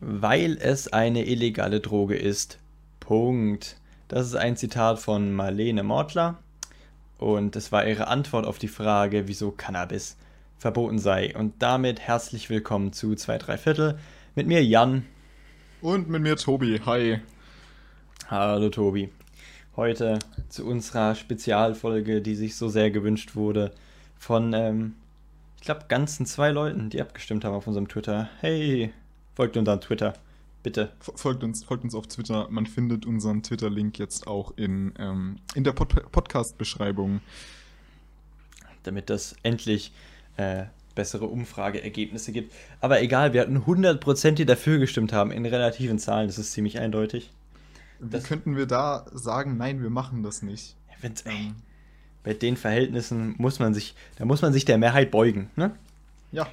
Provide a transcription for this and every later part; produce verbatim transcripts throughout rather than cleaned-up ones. weil es eine illegale Droge ist. Punkt. Das ist ein Zitat von Marlene Mortler und es war ihre Antwort auf die Frage, wieso Cannabis verboten sei. Und damit herzlich willkommen zu zwei drei Viertel mit mir Jan. Und mit mir Tobi. Hi. Hallo Tobi. Heute zu unserer Spezialfolge, die sich so sehr gewünscht wurde von, ähm, ich glaube, ganzen zwei Leuten, die abgestimmt haben auf unserem Twitter. Hey, folgt uns an Twitter, bitte. Folgt uns, folgt uns auf Twitter. Man findet unseren Twitter-Link jetzt auch in, ähm, in der Pod- Podcast-Beschreibung. Damit das endlich äh, bessere Umfrageergebnisse gibt. Aber egal, wir hatten hundert Prozent, die dafür gestimmt haben, in relativen Zahlen. Das ist ziemlich eindeutig. Wie das könnten wir da sagen, nein, wir machen das nicht? Ja, wenn's, ey, bei den Verhältnissen muss man sich, da muss man sich der Mehrheit beugen, ne? Ja,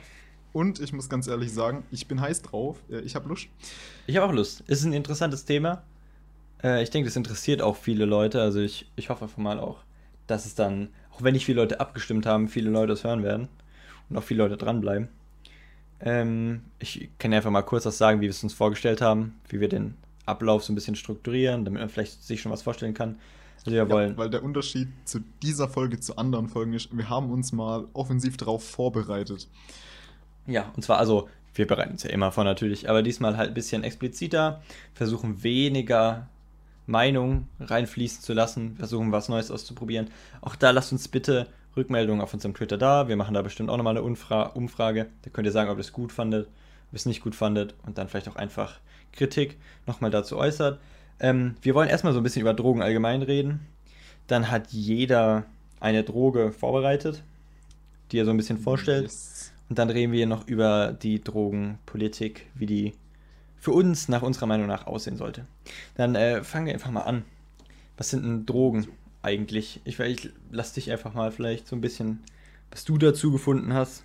und ich muss ganz ehrlich sagen, ich bin heiß drauf, ich habe Lust. Ich habe auch Lust, ist ein interessantes Thema. Ich denke, das interessiert auch viele Leute, also ich, ich hoffe einfach mal auch, dass es dann, auch wenn nicht viele Leute abgestimmt haben, viele Leute es hören werden und auch viele Leute dranbleiben. Ich kann einfach mal kurz was sagen, wie wir es uns vorgestellt haben, wie wir den Ablauf so ein bisschen strukturieren, damit man vielleicht sich schon was vorstellen kann. Also wir ja, wollen weil der Unterschied zu dieser Folge zu anderen Folgen ist, wir haben uns mal offensiv darauf vorbereitet. Ja, und zwar also, wir bereiten uns ja immer vor natürlich, aber diesmal halt ein bisschen expliziter, versuchen weniger Meinung reinfließen zu lassen, versuchen was Neues auszuprobieren. Auch da lasst uns bitte Rückmeldungen auf unserem Twitter da, wir machen da bestimmt auch nochmal eine Umfra- Umfrage, da könnt ihr sagen, ob ihr es gut fandet, ob ihr es nicht gut fandet und dann vielleicht auch einfach Kritik nochmal dazu äußert. Ähm, wir wollen erstmal so ein bisschen über Drogen allgemein reden. Dann hat jeder eine Droge vorbereitet, die er so ein bisschen vorstellt. Yes. Und dann reden wir noch über die Drogenpolitik, wie die für uns nach unserer Meinung nach aussehen sollte. Dann äh, fangen wir einfach mal an. Was sind denn Drogen eigentlich? Ich, ich lass dich einfach mal vielleicht so ein bisschen, was du dazu gefunden hast,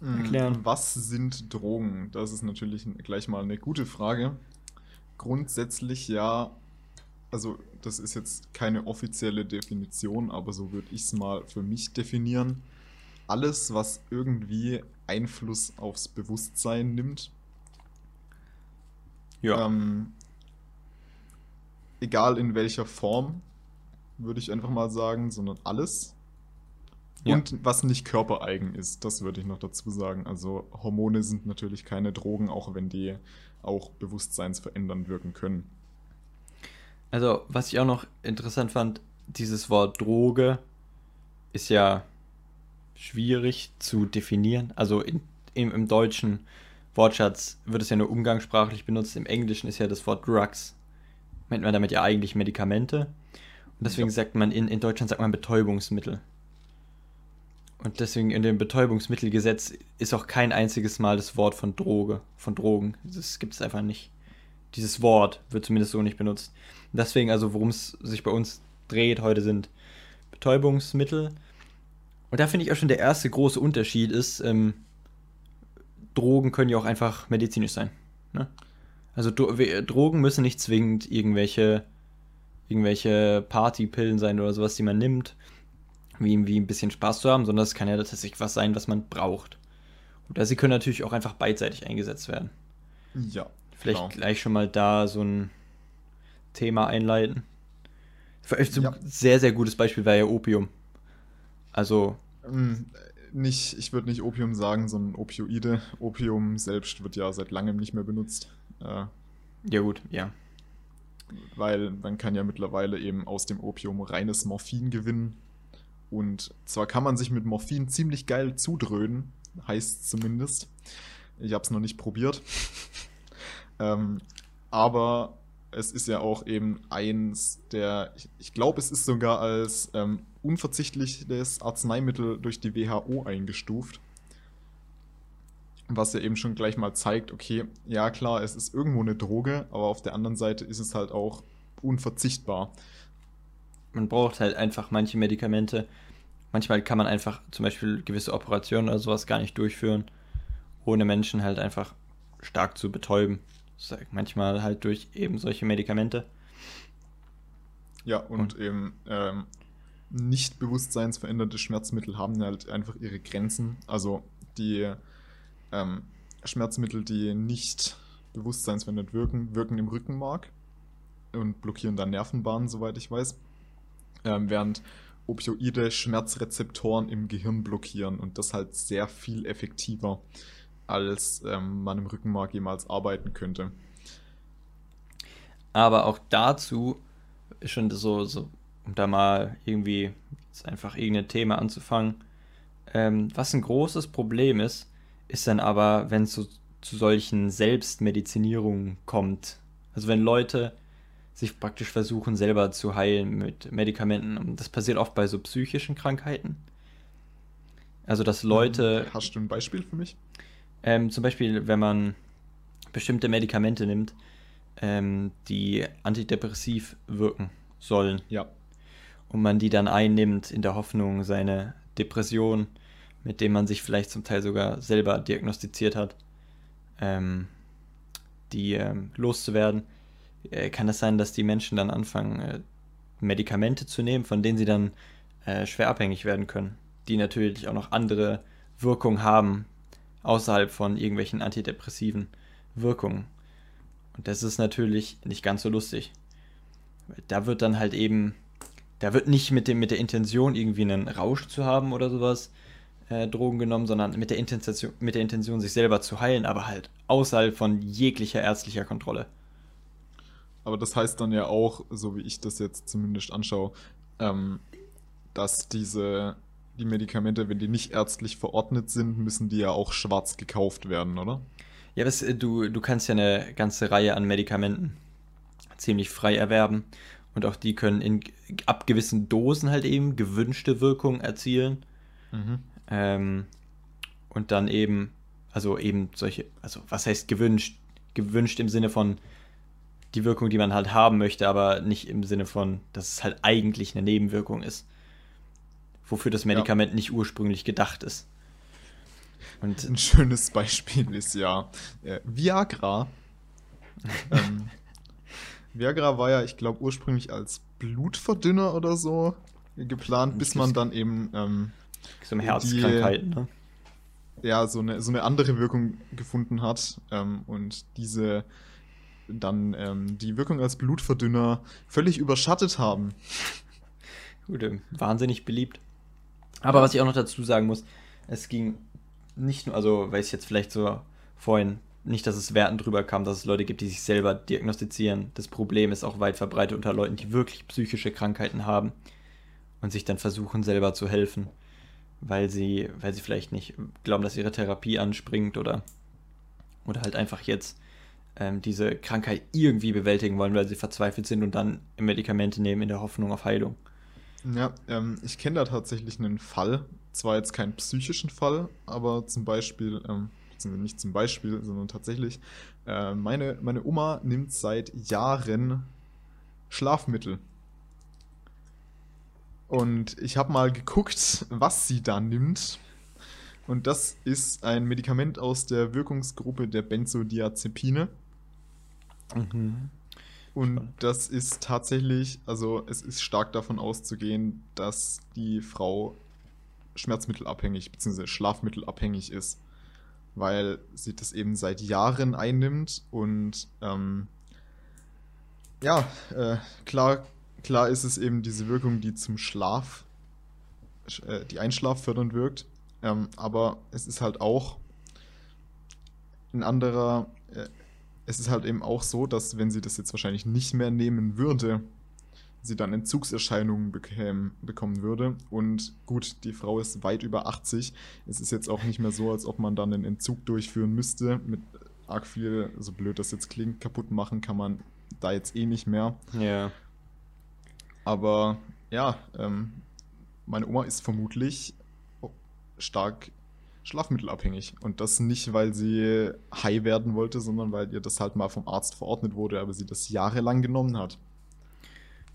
erklären. Was sind Drogen? Das ist natürlich gleich mal eine gute Frage. Grundsätzlich ja, also das ist jetzt keine offizielle Definition, aber so würde ich es mal für mich definieren. Alles, was irgendwie Einfluss aufs Bewusstsein nimmt. Ja. Ähm, egal in welcher Form, würde ich einfach mal sagen, sondern alles. Ja. Und was nicht körpereigen ist, das würde ich noch dazu sagen. Also Hormone sind natürlich keine Drogen, auch wenn die auch bewusstseinsverändernd wirken können. Also was ich auch noch interessant fand, dieses Wort Droge ist ja schwierig zu definieren. Also in, im, im deutschen Wortschatz wird es ja nur umgangssprachlich benutzt, im Englischen ist ja das Wort Drugs. Meint man damit ja eigentlich Medikamente. Und deswegen ja. sagt man, in, in Deutschland sagt man Betäubungsmittel. Und deswegen in dem Betäubungsmittelgesetz ist auch kein einziges Mal das Wort von Droge, von Drogen. Das gibt es einfach nicht. Dieses Wort wird zumindest so nicht benutzt. Deswegen also, worum es sich bei uns dreht heute, sind Betäubungsmittel. Und da finde ich auch schon der erste große Unterschied ist, ähm, Drogen können ja auch einfach medizinisch sein. Ne? Also Dro- Drogen müssen nicht zwingend irgendwelche, irgendwelche Partypillen sein oder sowas, die man nimmt. Wie, wie ein bisschen Spaß zu haben, sondern es kann ja tatsächlich was sein, was man braucht. Oder sie können natürlich auch einfach beidseitig eingesetzt werden. Ja. Vielleicht genau. Gleich schon mal da so ein Thema einleiten. Vielleicht so ja. ein sehr, sehr gutes Beispiel wäre ja Opium. Also. Ähm, nicht, ich würde nicht Opium sagen, sondern Opioide. Opium selbst wird ja seit langem nicht mehr benutzt. Äh, ja, gut, ja. Weil man kann ja mittlerweile eben aus dem Opium reines Morphin gewinnen. Und zwar kann man sich mit Morphin ziemlich geil zudröhnen, heißt es zumindest. Ich habe es noch nicht probiert. ähm, aber es ist ja auch eben eins der, ich, ich glaube, es ist sogar als ähm, unverzichtliches Arzneimittel durch die W H O eingestuft. Was ja eben schon gleich mal zeigt, okay, ja klar, es ist irgendwo eine Droge, aber auf der anderen Seite ist es halt auch unverzichtbar. Man braucht halt einfach manche Medikamente. Manchmal kann man einfach zum Beispiel gewisse Operationen oder sowas gar nicht durchführen, ohne Menschen halt einfach stark zu betäuben. Manchmal halt durch eben solche Medikamente. Ja, und, und eben ähm, nicht bewusstseinsveränderte Schmerzmittel haben halt einfach ihre Grenzen. Also die ähm, Schmerzmittel, die nicht Bewusstseins, wenn nicht wirken, wirken im Rückenmark und blockieren dann Nervenbahnen, soweit ich weiß, ähm, während Opioide Schmerzrezeptoren im Gehirn blockieren und das halt sehr viel effektiver, als ähm, man im Rückenmark jemals arbeiten könnte. Aber auch dazu, schon so, so um da mal irgendwie jetzt einfach irgendein Thema anzufangen, ähm, was ein großes Problem ist, ist dann aber, wenn es so zu solchen Selbstmedizinierungen kommt. Also wenn Leute sich praktisch versuchen, selber zu heilen mit Medikamenten. Und das passiert oft bei so psychischen Krankheiten. Also dass Leute... Hast du ein Beispiel für mich? Ähm, zum Beispiel, wenn man bestimmte Medikamente nimmt, ähm, die antidepressiv wirken sollen. Ja. Und man die dann einnimmt in der Hoffnung, seine Depression, mit dem man sich vielleicht zum Teil sogar selber diagnostiziert hat, ähm, die ähm, loszuwerden, äh, kann es sein, dass die Menschen dann anfangen, äh, Medikamente zu nehmen, von denen sie dann äh, schwer abhängig werden können, die natürlich auch noch andere Wirkungen haben, außerhalb von irgendwelchen antidepressiven Wirkungen. Und das ist natürlich nicht ganz so lustig. Da wird dann halt eben, da wird nicht mit dem, mit der Intention, irgendwie einen Rausch zu haben oder sowas, Drogen genommen, sondern mit der Intention, mit der Intention, sich selber zu heilen, aber halt außerhalb von jeglicher ärztlicher Kontrolle. Aber das heißt dann ja auch, so wie ich das jetzt zumindest anschaue, ähm, dass diese die Medikamente, wenn die nicht ärztlich verordnet sind, müssen die ja auch schwarz gekauft werden, oder? Ja, was, du, du kannst ja eine ganze Reihe an Medikamenten ziemlich frei erwerben und auch die können in ab gewissen Dosen halt eben gewünschte Wirkung erzielen. Mhm. Ähm, und dann eben, also eben solche, also was heißt gewünscht? Gewünscht im Sinne von die Wirkung, die man halt haben möchte, aber nicht im Sinne von, dass es halt eigentlich eine Nebenwirkung ist, wofür das Medikament ja. nicht ursprünglich gedacht ist. Und ein schönes Beispiel ist ja äh, Viagra. ähm, Viagra war ja, ich glaube, ursprünglich als Blutverdünner oder so geplant, bis man dann eben ähm, so eine Herzkrankheit, die, ne? Ja, so eine, so eine andere Wirkung gefunden hat ähm, und diese dann ähm, die Wirkung als Blutverdünner völlig überschattet haben. Gut, wahnsinnig beliebt. Aber was ich auch noch dazu sagen muss, es ging nicht nur, also weil ich jetzt vielleicht so vorhin nicht, dass es wertend drüber kam, dass es Leute gibt, die sich selber diagnostizieren. Das Problem ist auch weit verbreitet unter Leuten, die wirklich psychische Krankheiten haben und sich dann versuchen, selber zu helfen. Weil sie, weil sie vielleicht nicht glauben, dass ihre Therapie anspringt oder, oder halt einfach jetzt ähm, diese Krankheit irgendwie bewältigen wollen, weil sie verzweifelt sind und dann Medikamente nehmen in der Hoffnung auf Heilung. Ja, ähm, ich kenne da tatsächlich einen Fall, zwar jetzt keinen psychischen Fall, aber zum Beispiel, ähm, nicht zum Beispiel, sondern tatsächlich, äh, meine, meine Oma nimmt seit Jahren Schlafmittel. Und ich habe mal geguckt, was sie da nimmt. Und das ist ein Medikament aus der Wirkungsgruppe der Benzodiazepine. Mhm. Und das ist tatsächlich, also es ist stark davon auszugehen, dass die Frau schmerzmittelabhängig bzw. schlafmittelabhängig ist. Weil sie das eben seit Jahren einnimmt. Und ähm, ja, äh, klar... Klar ist es eben diese Wirkung, die zum Schlaf, äh, die einschlaffördernd wirkt, ähm, aber es ist halt auch ein anderer, äh, es ist halt eben auch so, dass wenn sie das jetzt wahrscheinlich nicht mehr nehmen würde, sie dann Entzugserscheinungen bekämen, bekommen würde und gut, die Frau ist weit über achtzig, es ist jetzt auch nicht mehr so, als ob man dann einen Entzug durchführen müsste, mit arg viel, so blöd das jetzt klingt, kaputt machen kann man da jetzt eh nicht mehr. Ja. Yeah. Aber ja, ähm, meine Oma ist vermutlich stark schlafmittelabhängig. Und das nicht, weil sie high werden wollte, sondern weil ihr das halt mal vom Arzt verordnet wurde, aber sie das jahrelang genommen hat.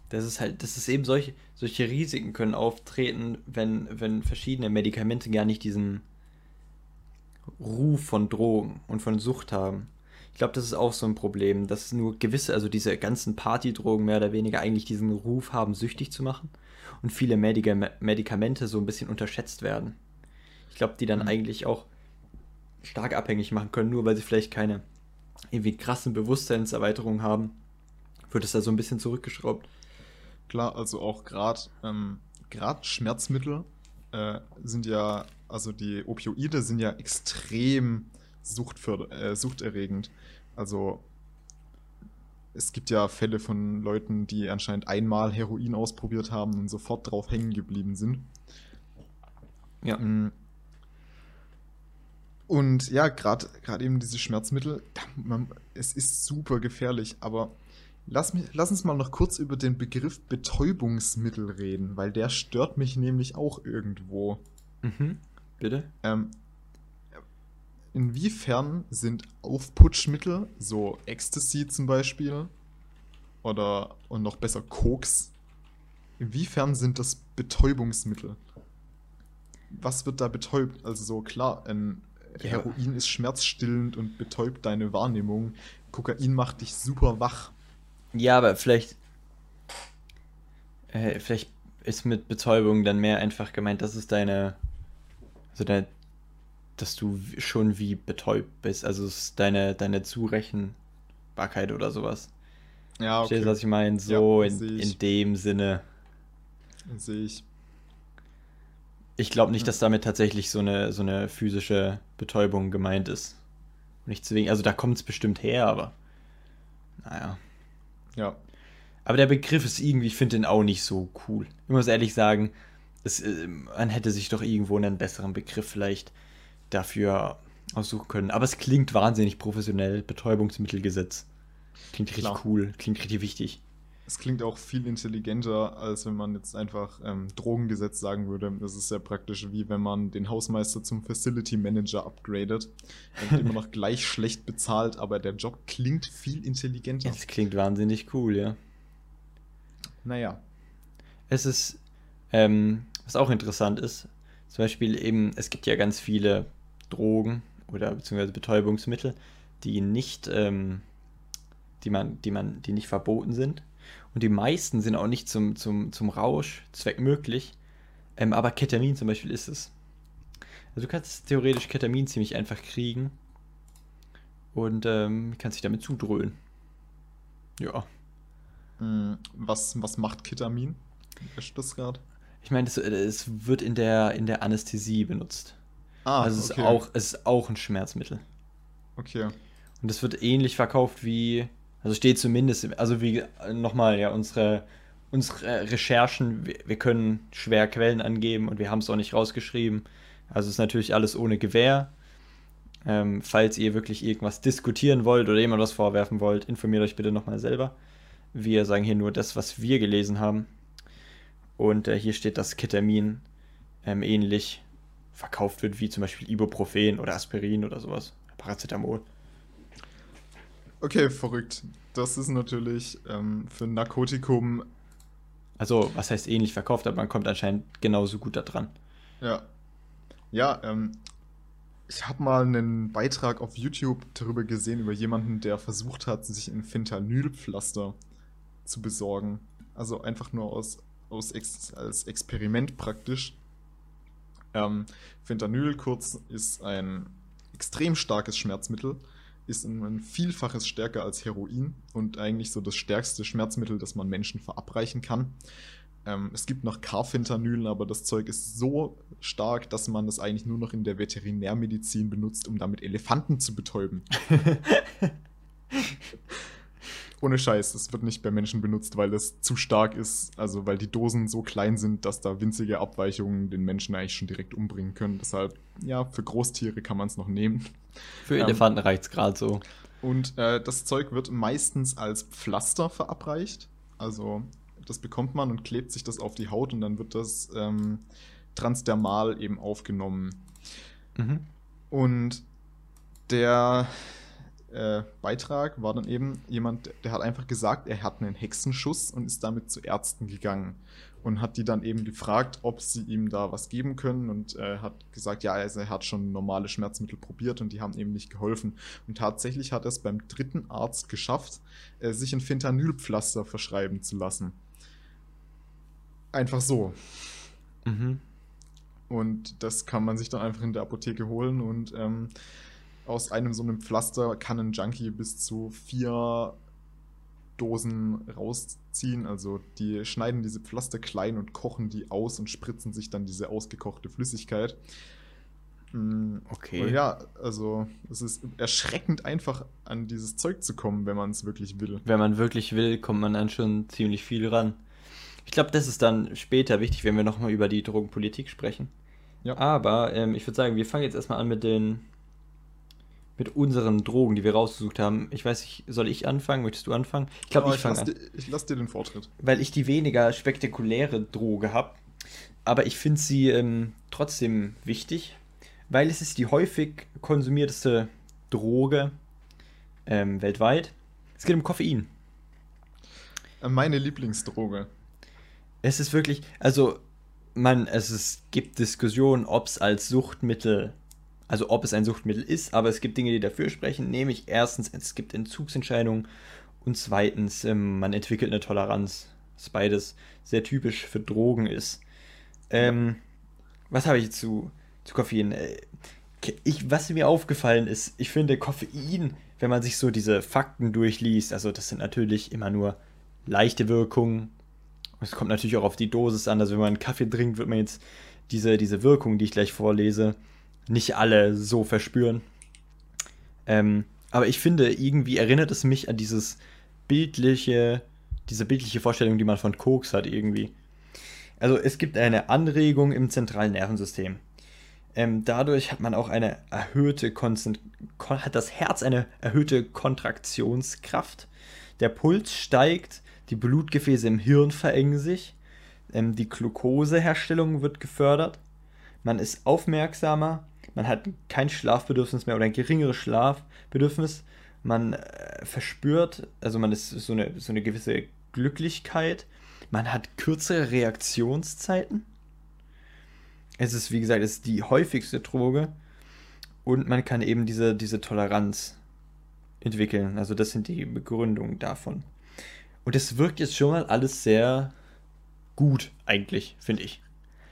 Das ist halt, das ist eben solche, solche Risiken können auftreten, wenn, wenn verschiedene Medikamente gar nicht diesen Ruf von Drogen und von Sucht haben. Ich glaube, das ist auch so ein Problem, dass nur gewisse, also diese ganzen Partydrogen mehr oder weniger eigentlich diesen Ruf haben, süchtig zu machen und viele Medika Medikamente so ein bisschen unterschätzt werden. Ich glaube, die dann mhm. eigentlich auch stark abhängig machen können, nur weil sie vielleicht keine irgendwie krassen Bewusstseinserweiterung haben, wird es da so ein bisschen zurückgeschraubt. Klar, also auch gerade ähm, gerade Schmerzmittel äh, sind ja, also die Opioide sind ja extrem suchtförder- äh, suchterregend. Also es gibt ja Fälle von Leuten, die anscheinend einmal Heroin ausprobiert haben und sofort drauf hängen geblieben sind. Ja. Und ja, gerade gerade eben diese Schmerzmittel, man, es ist super gefährlich, aber lass, mich, lass uns mal noch kurz über den Begriff Betäubungsmittel reden, weil der stört mich nämlich auch irgendwo. Mhm, bitte? Ähm, inwiefern sind Aufputschmittel, so Ecstasy zum Beispiel, oder, und noch besser Koks, inwiefern sind das Betäubungsmittel? Was wird da betäubt? Also so, klar, ein ja. Heroin ist schmerzstillend und betäubt deine Wahrnehmung. Kokain macht dich super wach. Ja, aber vielleicht äh, vielleicht ist mit Betäubung dann mehr einfach gemeint, dass es deine, also deine, dass du schon wie betäubt bist, also es ist deine, deine Zurechenbarkeit oder sowas. Ja, okay. Verstehst du, was ich meine? So, ja, in, in dem Sinne. Sehe ich. Ich glaube nicht, dass damit tatsächlich so eine, so eine physische Betäubung gemeint ist. Nicht deswegen, also da kommt es bestimmt her, aber naja. Ja. Aber der Begriff ist irgendwie, ich finde den auch nicht so cool. Ich muss ehrlich sagen, es, man hätte sich doch irgendwo einen besseren Begriff vielleicht dafür aussuchen können. Aber es klingt wahnsinnig professionell, Betäubungsmittelgesetz. Klingt richtig Klar. cool, klingt richtig wichtig. Es klingt auch viel intelligenter, als wenn man jetzt einfach ähm, Drogengesetz sagen würde. Das ist ja praktisch wie wenn man den Hausmeister zum Facility Manager upgradet. Er wird immer noch gleich schlecht bezahlt, aber der Job klingt viel intelligenter. Das klingt wahnsinnig cool, ja. Naja. Es ist, ähm, was auch interessant ist, zum Beispiel eben, es gibt ja ganz viele Drogen oder beziehungsweise Betäubungsmittel, die nicht, ähm, die man, die man, die nicht verboten sind. Und die meisten sind auch nicht zum, zum, zum Rauschzweck möglich. Ähm, aber Ketamin zum Beispiel ist es. Also du kannst theoretisch Ketamin ziemlich einfach kriegen. Und ähm, kannst dich damit zudröhnen. Ja. Was, was macht Ketamin? Ist das gerade? Ich meine, es, es wird in der, in der Anästhesie benutzt. Ah, also es okay. ist auch, es ist auch ein Schmerzmittel. Okay. Und es wird ähnlich verkauft wie... Also steht zumindest, also wie nochmal, ja, unsere, unsere Recherchen, wir, wir können schwer Quellen angeben und wir haben es auch nicht rausgeschrieben. Also ist natürlich alles ohne Gewähr. Ähm, falls ihr wirklich irgendwas diskutieren wollt oder jemand was vorwerfen wollt, informiert euch bitte nochmal selber. Wir sagen hier nur das, was wir gelesen haben. Und äh, hier steht, dass Ketamin ähm, ähnlich verkauft wird wie zum Beispiel Ibuprofen oder Aspirin oder sowas, Paracetamol. Okay, verrückt. Das ist natürlich ähm, für ein Narkotikum... Also, was heißt ähnlich verkauft, aber man kommt anscheinend genauso gut da dran. Ja. Ja, ähm, ich habe mal einen Beitrag auf YouTube darüber gesehen, über jemanden, der versucht hat, sich ein Fentanylpflaster zu besorgen. Also einfach nur aus, aus Ex- als Experiment praktisch. Ähm, Fentanyl, kurz, ist ein extrem starkes Schmerzmittel. Ist ein Vielfaches stärker als Heroin und eigentlich so das stärkste Schmerzmittel, das man Menschen verabreichen kann. Ähm, es gibt noch Carfentanyl, aber das Zeug ist so stark, dass man das eigentlich nur noch in der Veterinärmedizin benutzt, um damit Elefanten zu betäuben. Ohne Scheiß, das wird nicht bei Menschen benutzt, weil es zu stark ist, also weil die Dosen so klein sind, dass da winzige Abweichungen den Menschen eigentlich schon direkt umbringen können. Deshalb, ja, für Großtiere kann man es noch nehmen. Für Elefanten ähm, reicht es gerade so. Und äh, das Zeug wird meistens als Pflaster verabreicht. Also das bekommt man und klebt sich das auf die Haut und dann wird das ähm, transdermal eben aufgenommen. Mhm. Und der... Äh, Beitrag war dann eben jemand, der hat einfach gesagt, er hat einen Hexenschuss und ist damit zu Ärzten gegangen und hat die dann eben gefragt, ob sie ihm da was geben können und äh, hat gesagt, ja, also er hat schon normale Schmerzmittel probiert und die haben eben nicht geholfen. Und tatsächlich hat er es beim dritten Arzt geschafft, äh, sich ein Fentanylpflaster verschreiben zu lassen. Einfach so. Mhm. Und das kann man sich dann einfach in der Apotheke holen und ähm, aus einem so einem Pflaster kann ein Junkie bis zu vier Dosen rausziehen. Also die schneiden diese Pflaster klein und kochen die aus und spritzen sich dann diese ausgekochte Flüssigkeit. Okay. Und ja, also es ist erschreckend einfach, an dieses Zeug zu kommen, wenn man es wirklich will. Wenn man wirklich will, kommt man dann schon ziemlich viel ran. Ich glaube, das ist dann später wichtig, wenn wir nochmal über die Drogenpolitik sprechen. Ja. Aber ähm, ich würde sagen, wir fangen jetzt erstmal an mit den mit unseren Drogen, die wir rausgesucht haben. Ich weiß nicht, soll ich anfangen? Möchtest du anfangen? Ich glaube, oh, ich fange an. Dir, ich lasse dir den Vortritt. Weil ich die weniger spektakuläre Droge habe, aber ich finde sie ähm, trotzdem wichtig, weil es ist die häufig konsumierteste Droge ähm, weltweit. Es geht um Koffein. Meine Lieblingsdroge. Es ist wirklich, also man, also es gibt Diskussionen, ob es als Suchtmittel, also ob es ein Suchtmittel ist, aber es gibt Dinge, die dafür sprechen, nämlich erstens, es gibt Entzugsentscheidungen und zweitens, ähm, man entwickelt eine Toleranz, was beides sehr typisch für Drogen ist. Ähm, was habe ich zu, zu Koffein? Ich, was mir aufgefallen ist, ich finde Koffein, wenn man sich so diese Fakten durchliest, also das sind natürlich immer nur leichte Wirkungen. Es kommt natürlich auch auf die Dosis an, also wenn man einen Kaffee trinkt, wird man jetzt diese, diese Wirkung, die ich gleich vorlese, nicht alle so verspüren. Ähm, aber ich finde, irgendwie erinnert es mich an dieses bildliche, diese bildliche Vorstellung, die man von Koks hat irgendwie. Also es gibt eine Anregung im zentralen Nervensystem. Ähm, dadurch hat man auch eine erhöhte Konzent- kon- hat das Herz eine erhöhte Kontraktionskraft. Der Puls steigt. Die Blutgefäße im Hirn verengen sich, ähm, die Glukoseherstellung wird gefördert, man ist aufmerksamer, man hat kein Schlafbedürfnis mehr oder ein geringeres Schlafbedürfnis, man äh, verspürt, also man ist so eine, so eine gewisse Glücklichkeit, man hat kürzere Reaktionszeiten. Es ist, wie gesagt, es ist die häufigste Droge und man kann eben diese, diese Toleranz entwickeln. Also das sind die Begründungen davon. Und es wirkt jetzt schon mal alles sehr gut, eigentlich, finde ich.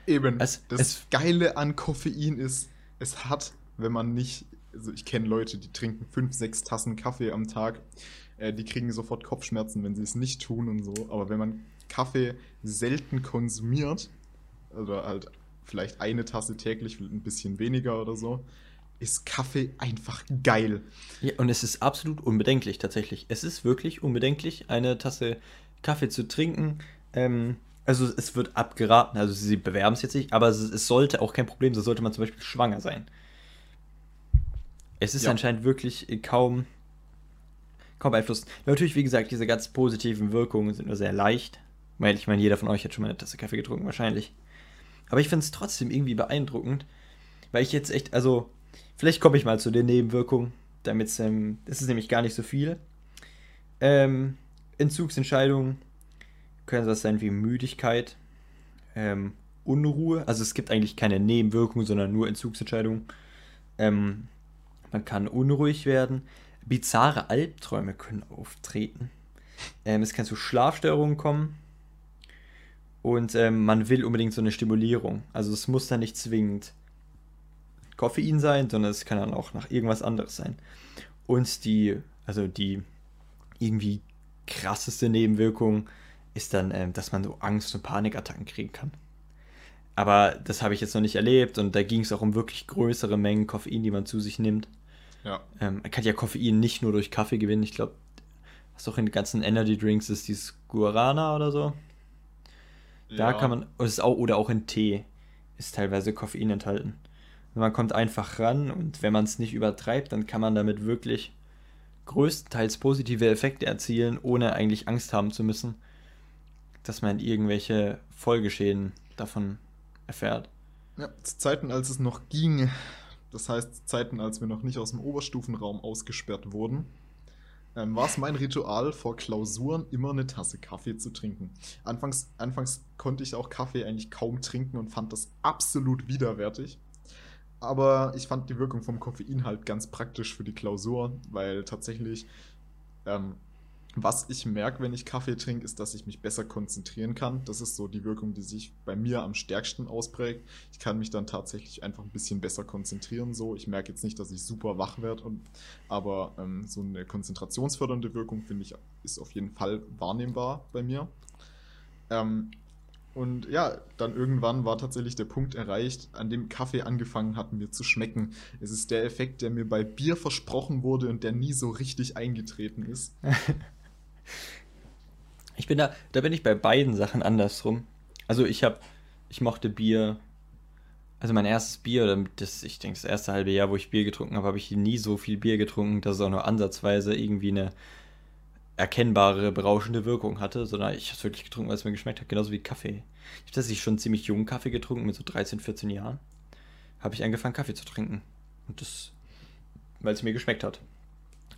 Eben. Es, das es Geile an Koffein ist, es hat, wenn man nicht, also ich kenne Leute, die trinken fünf, sechs Tassen Kaffee am Tag, äh, die kriegen sofort Kopfschmerzen, wenn sie es nicht tun und so. Aber wenn man Kaffee selten konsumiert, oder halt vielleicht eine Tasse täglich, ein bisschen weniger oder so, ist Kaffee einfach geil. Ja, und es ist absolut unbedenklich tatsächlich. Es ist wirklich unbedenklich, eine Tasse Kaffee zu trinken. Ähm, also es wird abgeraten, also sie bewerben es jetzt nicht, aber es, es sollte auch kein Problem sein, sollte man zum Beispiel schwanger sein. Es ist ja anscheinend wirklich kaum, kaum beeinflusst. Natürlich, wie gesagt, diese ganz positiven Wirkungen sind nur sehr leicht. Weil ich meine, jeder von euch hat schon mal eine Tasse Kaffee getrunken, wahrscheinlich. Aber ich finde es trotzdem irgendwie beeindruckend, weil ich jetzt echt, also vielleicht komme ich mal zu den Nebenwirkungen, damit es ähm, ist nämlich gar nicht so viel. Ähm, Entzugsentscheidungen können das sein wie Müdigkeit, ähm, Unruhe. Also es gibt eigentlich keine Nebenwirkungen, sondern nur Entzugsentscheidungen. Ähm, man kann unruhig werden. Bizarre Albträume können auftreten. Ähm, es kann zu Schlafstörungen kommen. Und ähm, man will unbedingt so eine Stimulierung. Also es muss dann nicht zwingend Koffein sein, sondern es kann dann auch nach irgendwas anderes sein. Und die, also die irgendwie krasseste Nebenwirkung ist dann, ähm, dass man so Angst- und Panikattacken kriegen kann. Aber das habe ich jetzt noch nicht erlebt und da ging es auch um wirklich größere Mengen Koffein, die man zu sich nimmt. Ja. Ähm, man kann ja Koffein nicht nur durch Kaffee gewinnen. Ich glaube, was auch in den ganzen Energy Drinks ist, dieses Guarana oder so. Da ja. kann man, ist auch, oder auch in Tee ist teilweise Koffein enthalten. Man kommt einfach ran und wenn man es nicht übertreibt, dann kann man damit wirklich größtenteils positive Effekte erzielen, ohne eigentlich Angst haben zu müssen, dass man irgendwelche Folgeschäden davon erfährt. Ja, zu Zeiten, als es noch ging, das heißt zu Zeiten, als wir noch nicht aus dem Oberstufenraum ausgesperrt wurden, ähm, war es mein Ritual, vor Klausuren immer eine Tasse Kaffee zu trinken. Anfangs, anfangs konnte ich auch Kaffee eigentlich kaum trinken und fand das absolut widerwärtig. Aber ich fand die Wirkung vom Koffein halt ganz praktisch für die Klausur, weil tatsächlich ähm, Was ich merke, wenn ich Kaffee trinke, ist, dass ich mich besser konzentrieren kann. Das ist so die Wirkung, die sich bei mir am stärksten ausprägt. Ich kann mich dann tatsächlich einfach ein bisschen besser konzentrieren. So. Ich merke jetzt nicht, dass ich super wach werde, und, aber ähm, so eine konzentrationsfördernde Wirkung, finde ich, ist auf jeden Fall wahrnehmbar bei mir. Ähm, und ja, dann irgendwann war tatsächlich der Punkt erreicht, an dem Kaffee angefangen hat, mir zu schmecken. Es ist der Effekt, der mir bei Bier versprochen wurde und der nie so richtig eingetreten ist. Ich bin da, da bin ich bei beiden Sachen andersrum. Also ich habe, ich mochte Bier, also mein erstes Bier, oder das, ich denke das erste halbe Jahr, wo ich Bier getrunken habe, habe ich nie so viel Bier getrunken, dass es auch nur ansatzweise irgendwie eine erkennbare, berauschende Wirkung hatte, sondern ich habe es wirklich getrunken, weil es mir geschmeckt hat, genauso wie Kaffee. Ich habe tatsächlich schon ziemlich jungen Kaffee getrunken, mit so dreizehn, vierzehn Jahren, habe ich angefangen Kaffee zu trinken. Und das, weil es mir geschmeckt hat.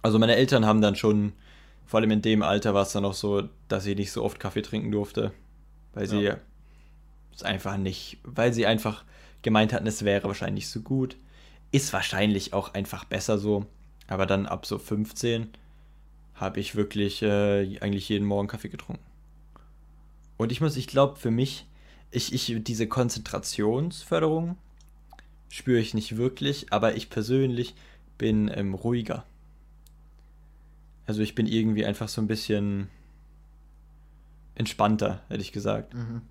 Also meine Eltern haben dann schon, vor allem in dem Alter war es dann auch so, dass ich nicht so oft Kaffee trinken durfte, weil sie ja. es einfach nicht, weil sie einfach gemeint hatten, es wäre wahrscheinlich nicht so gut, ist wahrscheinlich auch einfach besser so, aber dann ab so fünfzehn habe ich wirklich äh, eigentlich jeden Morgen Kaffee getrunken. Und ich muss, ich glaube für mich, ich, ich diese Konzentrationsförderung spüre ich nicht wirklich, aber ich persönlich bin ähm, ruhiger. Also ich bin irgendwie einfach so ein bisschen entspannter, hätte ich gesagt. Mhm.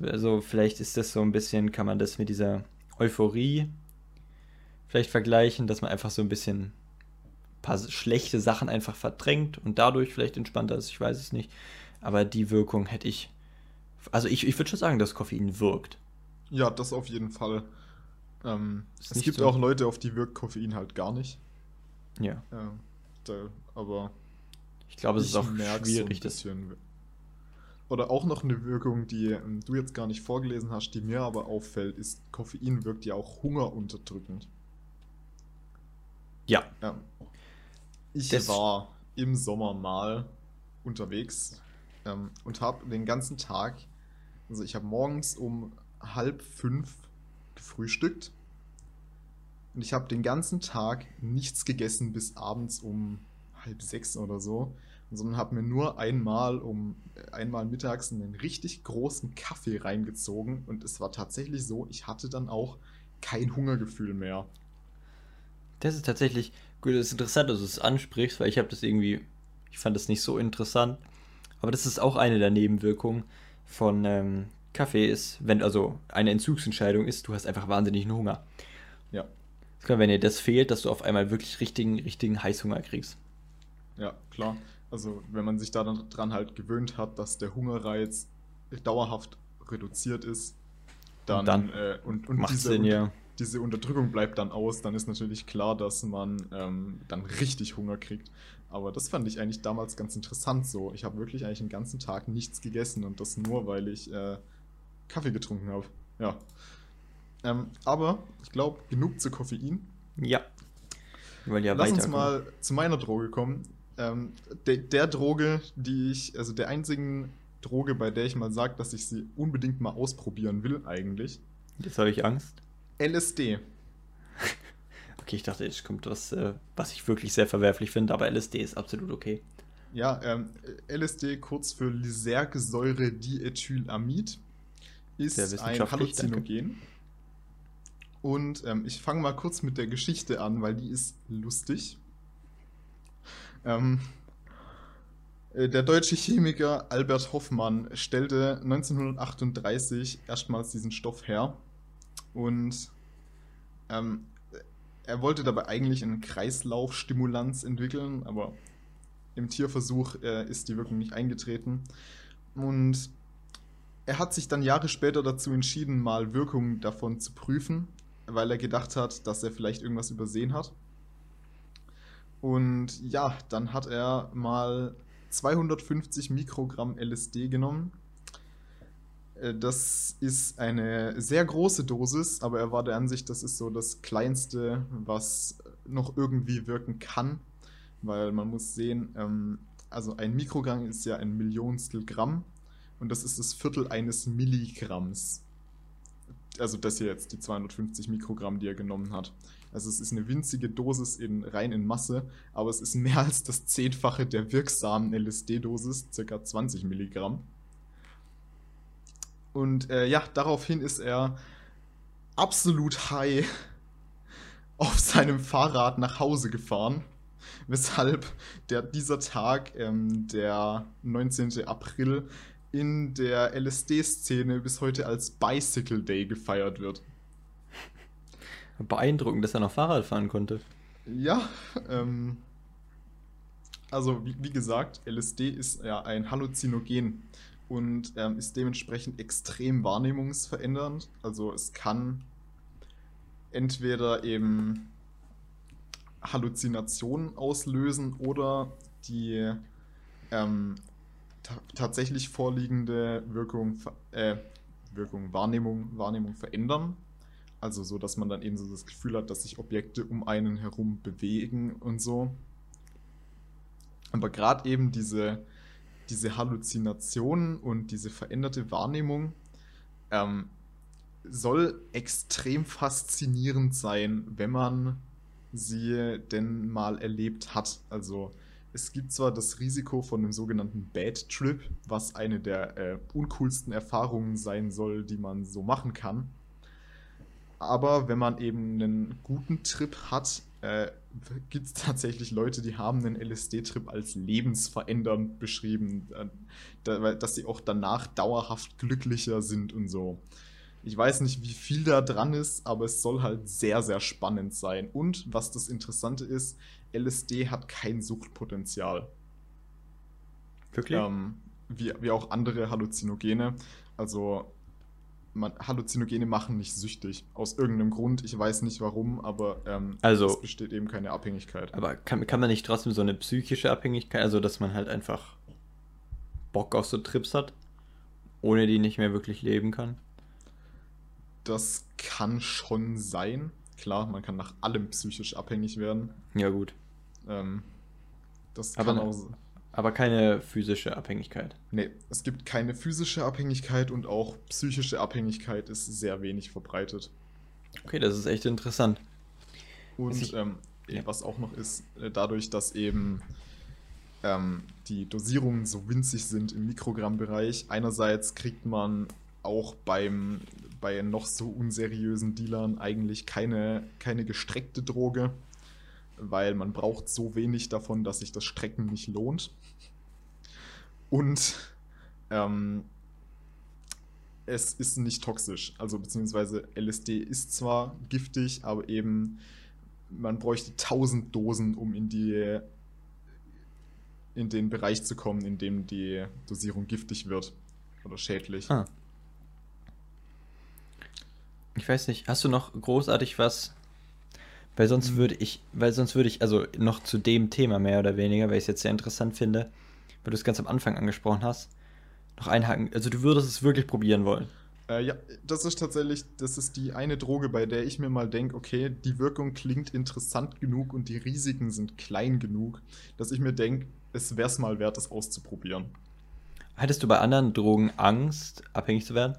Also vielleicht ist das so ein bisschen, kann man das mit dieser Euphorie vielleicht vergleichen, dass man einfach so ein bisschen ein paar schlechte Sachen einfach verdrängt und dadurch vielleicht entspannter ist, ich weiß es nicht. Aber die Wirkung hätte ich, also ich, ich würde schon sagen, dass Koffein wirkt. Ja, das auf jeden Fall. Ähm, es gibt so auch Leute, auf die wirkt Koffein halt gar nicht. Ja. Ja. Aber ich glaube, es ist auch schwierig, das. Oder auch noch eine Wirkung, die ähm, du jetzt gar nicht vorgelesen hast, die mir aber auffällt, ist, Koffein wirkt ja auch hungerunterdrückend. Ja. ja. Ich das war im Sommer mal unterwegs ähm, und habe den ganzen Tag, also ich habe morgens um halb fünf gefrühstückt. Und ich habe den ganzen Tag nichts gegessen bis abends um halb sechs oder so, sondern habe mir nur einmal um einmal mittags einen richtig großen Kaffee reingezogen, und es war tatsächlich so, ich hatte dann auch kein Hungergefühl mehr. Das ist tatsächlich gut, das ist interessant, dass du es ansprichst, weil ich habe das irgendwie, ich fand das nicht so interessant, aber das ist auch eine der Nebenwirkungen von ähm, Kaffee ist, wenn also eine Entzugsentscheidung ist, du hast einfach wahnsinnigen Hunger. Ja. Wenn dir das fehlt, dass du auf einmal wirklich richtigen, richtigen Heißhunger kriegst. Ja, klar. Also wenn man sich daran halt gewöhnt hat, dass der Hungerreiz dauerhaft reduziert ist, dann, und, dann äh, und, und diese, Sinn, ja. diese Unterdrückung bleibt dann aus, dann ist natürlich klar, dass man ähm, dann richtig Hunger kriegt. Aber das fand ich eigentlich damals ganz interessant so. Ich habe wirklich eigentlich den ganzen Tag nichts gegessen, und das nur, weil ich äh, Kaffee getrunken habe. Ja. Ähm, aber ich glaube, genug zu Koffein. Ja. Wir wollen ja Lass uns mal zu meiner Droge kommen. Ähm, de- der Droge, die ich, also der einzigen Droge, bei der ich mal sage, dass ich sie unbedingt mal ausprobieren will, eigentlich. Jetzt habe ich Angst. L S D. Okay, ich dachte, jetzt kommt was, äh, was ich wirklich sehr verwerflich finde, aber L S D ist absolut okay. Ja, ähm, L S D, kurz für Lysergsäure-Diethylamid, ist ein Halluzinogen. Danke. Und ähm, ich fange mal kurz mit der Geschichte an, weil die ist lustig. Ähm, der deutsche Chemiker Albert Hofmann stellte neunzehnhundertachtunddreißig erstmals diesen Stoff her. Und ähm, er wollte dabei eigentlich einen Kreislaufstimulanz entwickeln, aber im Tierversuch äh, ist die Wirkung nicht eingetreten. Und er hat sich dann Jahre später dazu entschieden, mal Wirkungen davon zu prüfen, weil er gedacht hat, dass er vielleicht irgendwas übersehen hat. Und ja, dann hat er mal zweihundertfünfzig Mikrogramm L S D genommen. Das ist eine sehr große Dosis, aber er war der Ansicht, das ist so das Kleinste, was noch irgendwie wirken kann, weil man muss sehen, also ein Mikrogramm ist ja ein Millionstel Gramm, und das ist das Viertel eines Milligramms. Also das hier jetzt, die zweihundertfünfzig Mikrogramm, die er genommen hat. Also es ist eine winzige Dosis in, rein in Masse, aber es ist mehr als das Zehnfache der wirksamen L S D-Dosis, ca. zwanzig Milligramm. Und äh, ja, daraufhin ist er absolut high auf seinem Fahrrad nach Hause gefahren, weshalb der, dieser Tag, ähm, der neunzehnten April, in der L S D-Szene bis heute als Bicycle Day gefeiert wird. Beeindruckend, dass er noch Fahrrad fahren konnte. Ja, ähm, also wie, wie gesagt, L S D ist ja ein Halluzinogen und ähm, ist dementsprechend extrem wahrnehmungsverändernd. Also es kann entweder eben Halluzinationen auslösen oder die ähm, ta- tatsächlich vorliegende Wirkung, äh, Wirkung, Wahrnehmung, Wahrnehmung verändern. Also so, dass man dann eben so das Gefühl hat, dass sich Objekte um einen herum bewegen und so. Aber gerade eben diese, diese Halluzinationen und diese veränderte Wahrnehmung ähm, soll extrem faszinierend sein, wenn man sie denn mal erlebt hat. Also es gibt zwar das Risiko von einem sogenannten Bad Trip, was eine der äh, uncoolsten Erfahrungen sein soll, die man so machen kann. Aber wenn man eben einen guten Trip hat, äh, gibt es tatsächlich Leute, die haben einen L S D-Trip als lebensverändernd beschrieben, äh, da, dass sie auch danach dauerhaft glücklicher sind und so. Ich weiß nicht, wie viel da dran ist, aber es soll halt sehr, sehr spannend sein. Und was das Interessante ist, L S D hat kein Suchtpotenzial. Wirklich? Ähm, wie, wie auch andere Halluzinogene. Also... Man, Halluzinogene machen nicht süchtig. Aus irgendeinem Grund, ich weiß nicht warum, aber ähm, also, es besteht eben keine Abhängigkeit. Aber kann, kann man nicht trotzdem so eine psychische Abhängigkeit, also dass man halt einfach Bock auf so Trips hat, ohne die nicht mehr wirklich leben kann? Das kann schon sein. Klar, man kann nach allem psychisch abhängig werden. Ja gut. Ähm, das aber kann auch... Aber keine physische Abhängigkeit. Nee, es gibt keine physische Abhängigkeit und auch psychische Abhängigkeit ist sehr wenig verbreitet. Okay, das ist echt interessant. Und ähm, ja. was auch noch ist, dadurch, dass eben ähm, die Dosierungen so winzig sind im Mikrogrammbereich, einerseits kriegt man auch beim, bei noch so unseriösen Dealern eigentlich keine, keine gestreckte Droge, weil man braucht so wenig davon, dass sich das Strecken nicht lohnt. Und ähm, es ist nicht toxisch. Also beziehungsweise L S D ist zwar giftig, aber eben man bräuchte tausend Dosen, um in die in den Bereich zu kommen, in dem die Dosierung giftig wird oder schädlich. Ah. Ich weiß nicht, hast du noch großartig was... Weil sonst würde ich, weil sonst würde ich, also noch zu dem Thema mehr oder weniger, weil ich es jetzt sehr interessant finde, weil du es ganz am Anfang angesprochen hast, noch einhaken. Also du würdest es wirklich probieren wollen. Äh, ja, das ist tatsächlich, das ist die eine Droge, bei der ich mir mal denke, okay, die Wirkung klingt interessant genug und die Risiken sind klein genug, dass ich mir denke, es wäre es mal wert, das auszuprobieren. Hattest du bei anderen Drogen Angst, abhängig zu werden?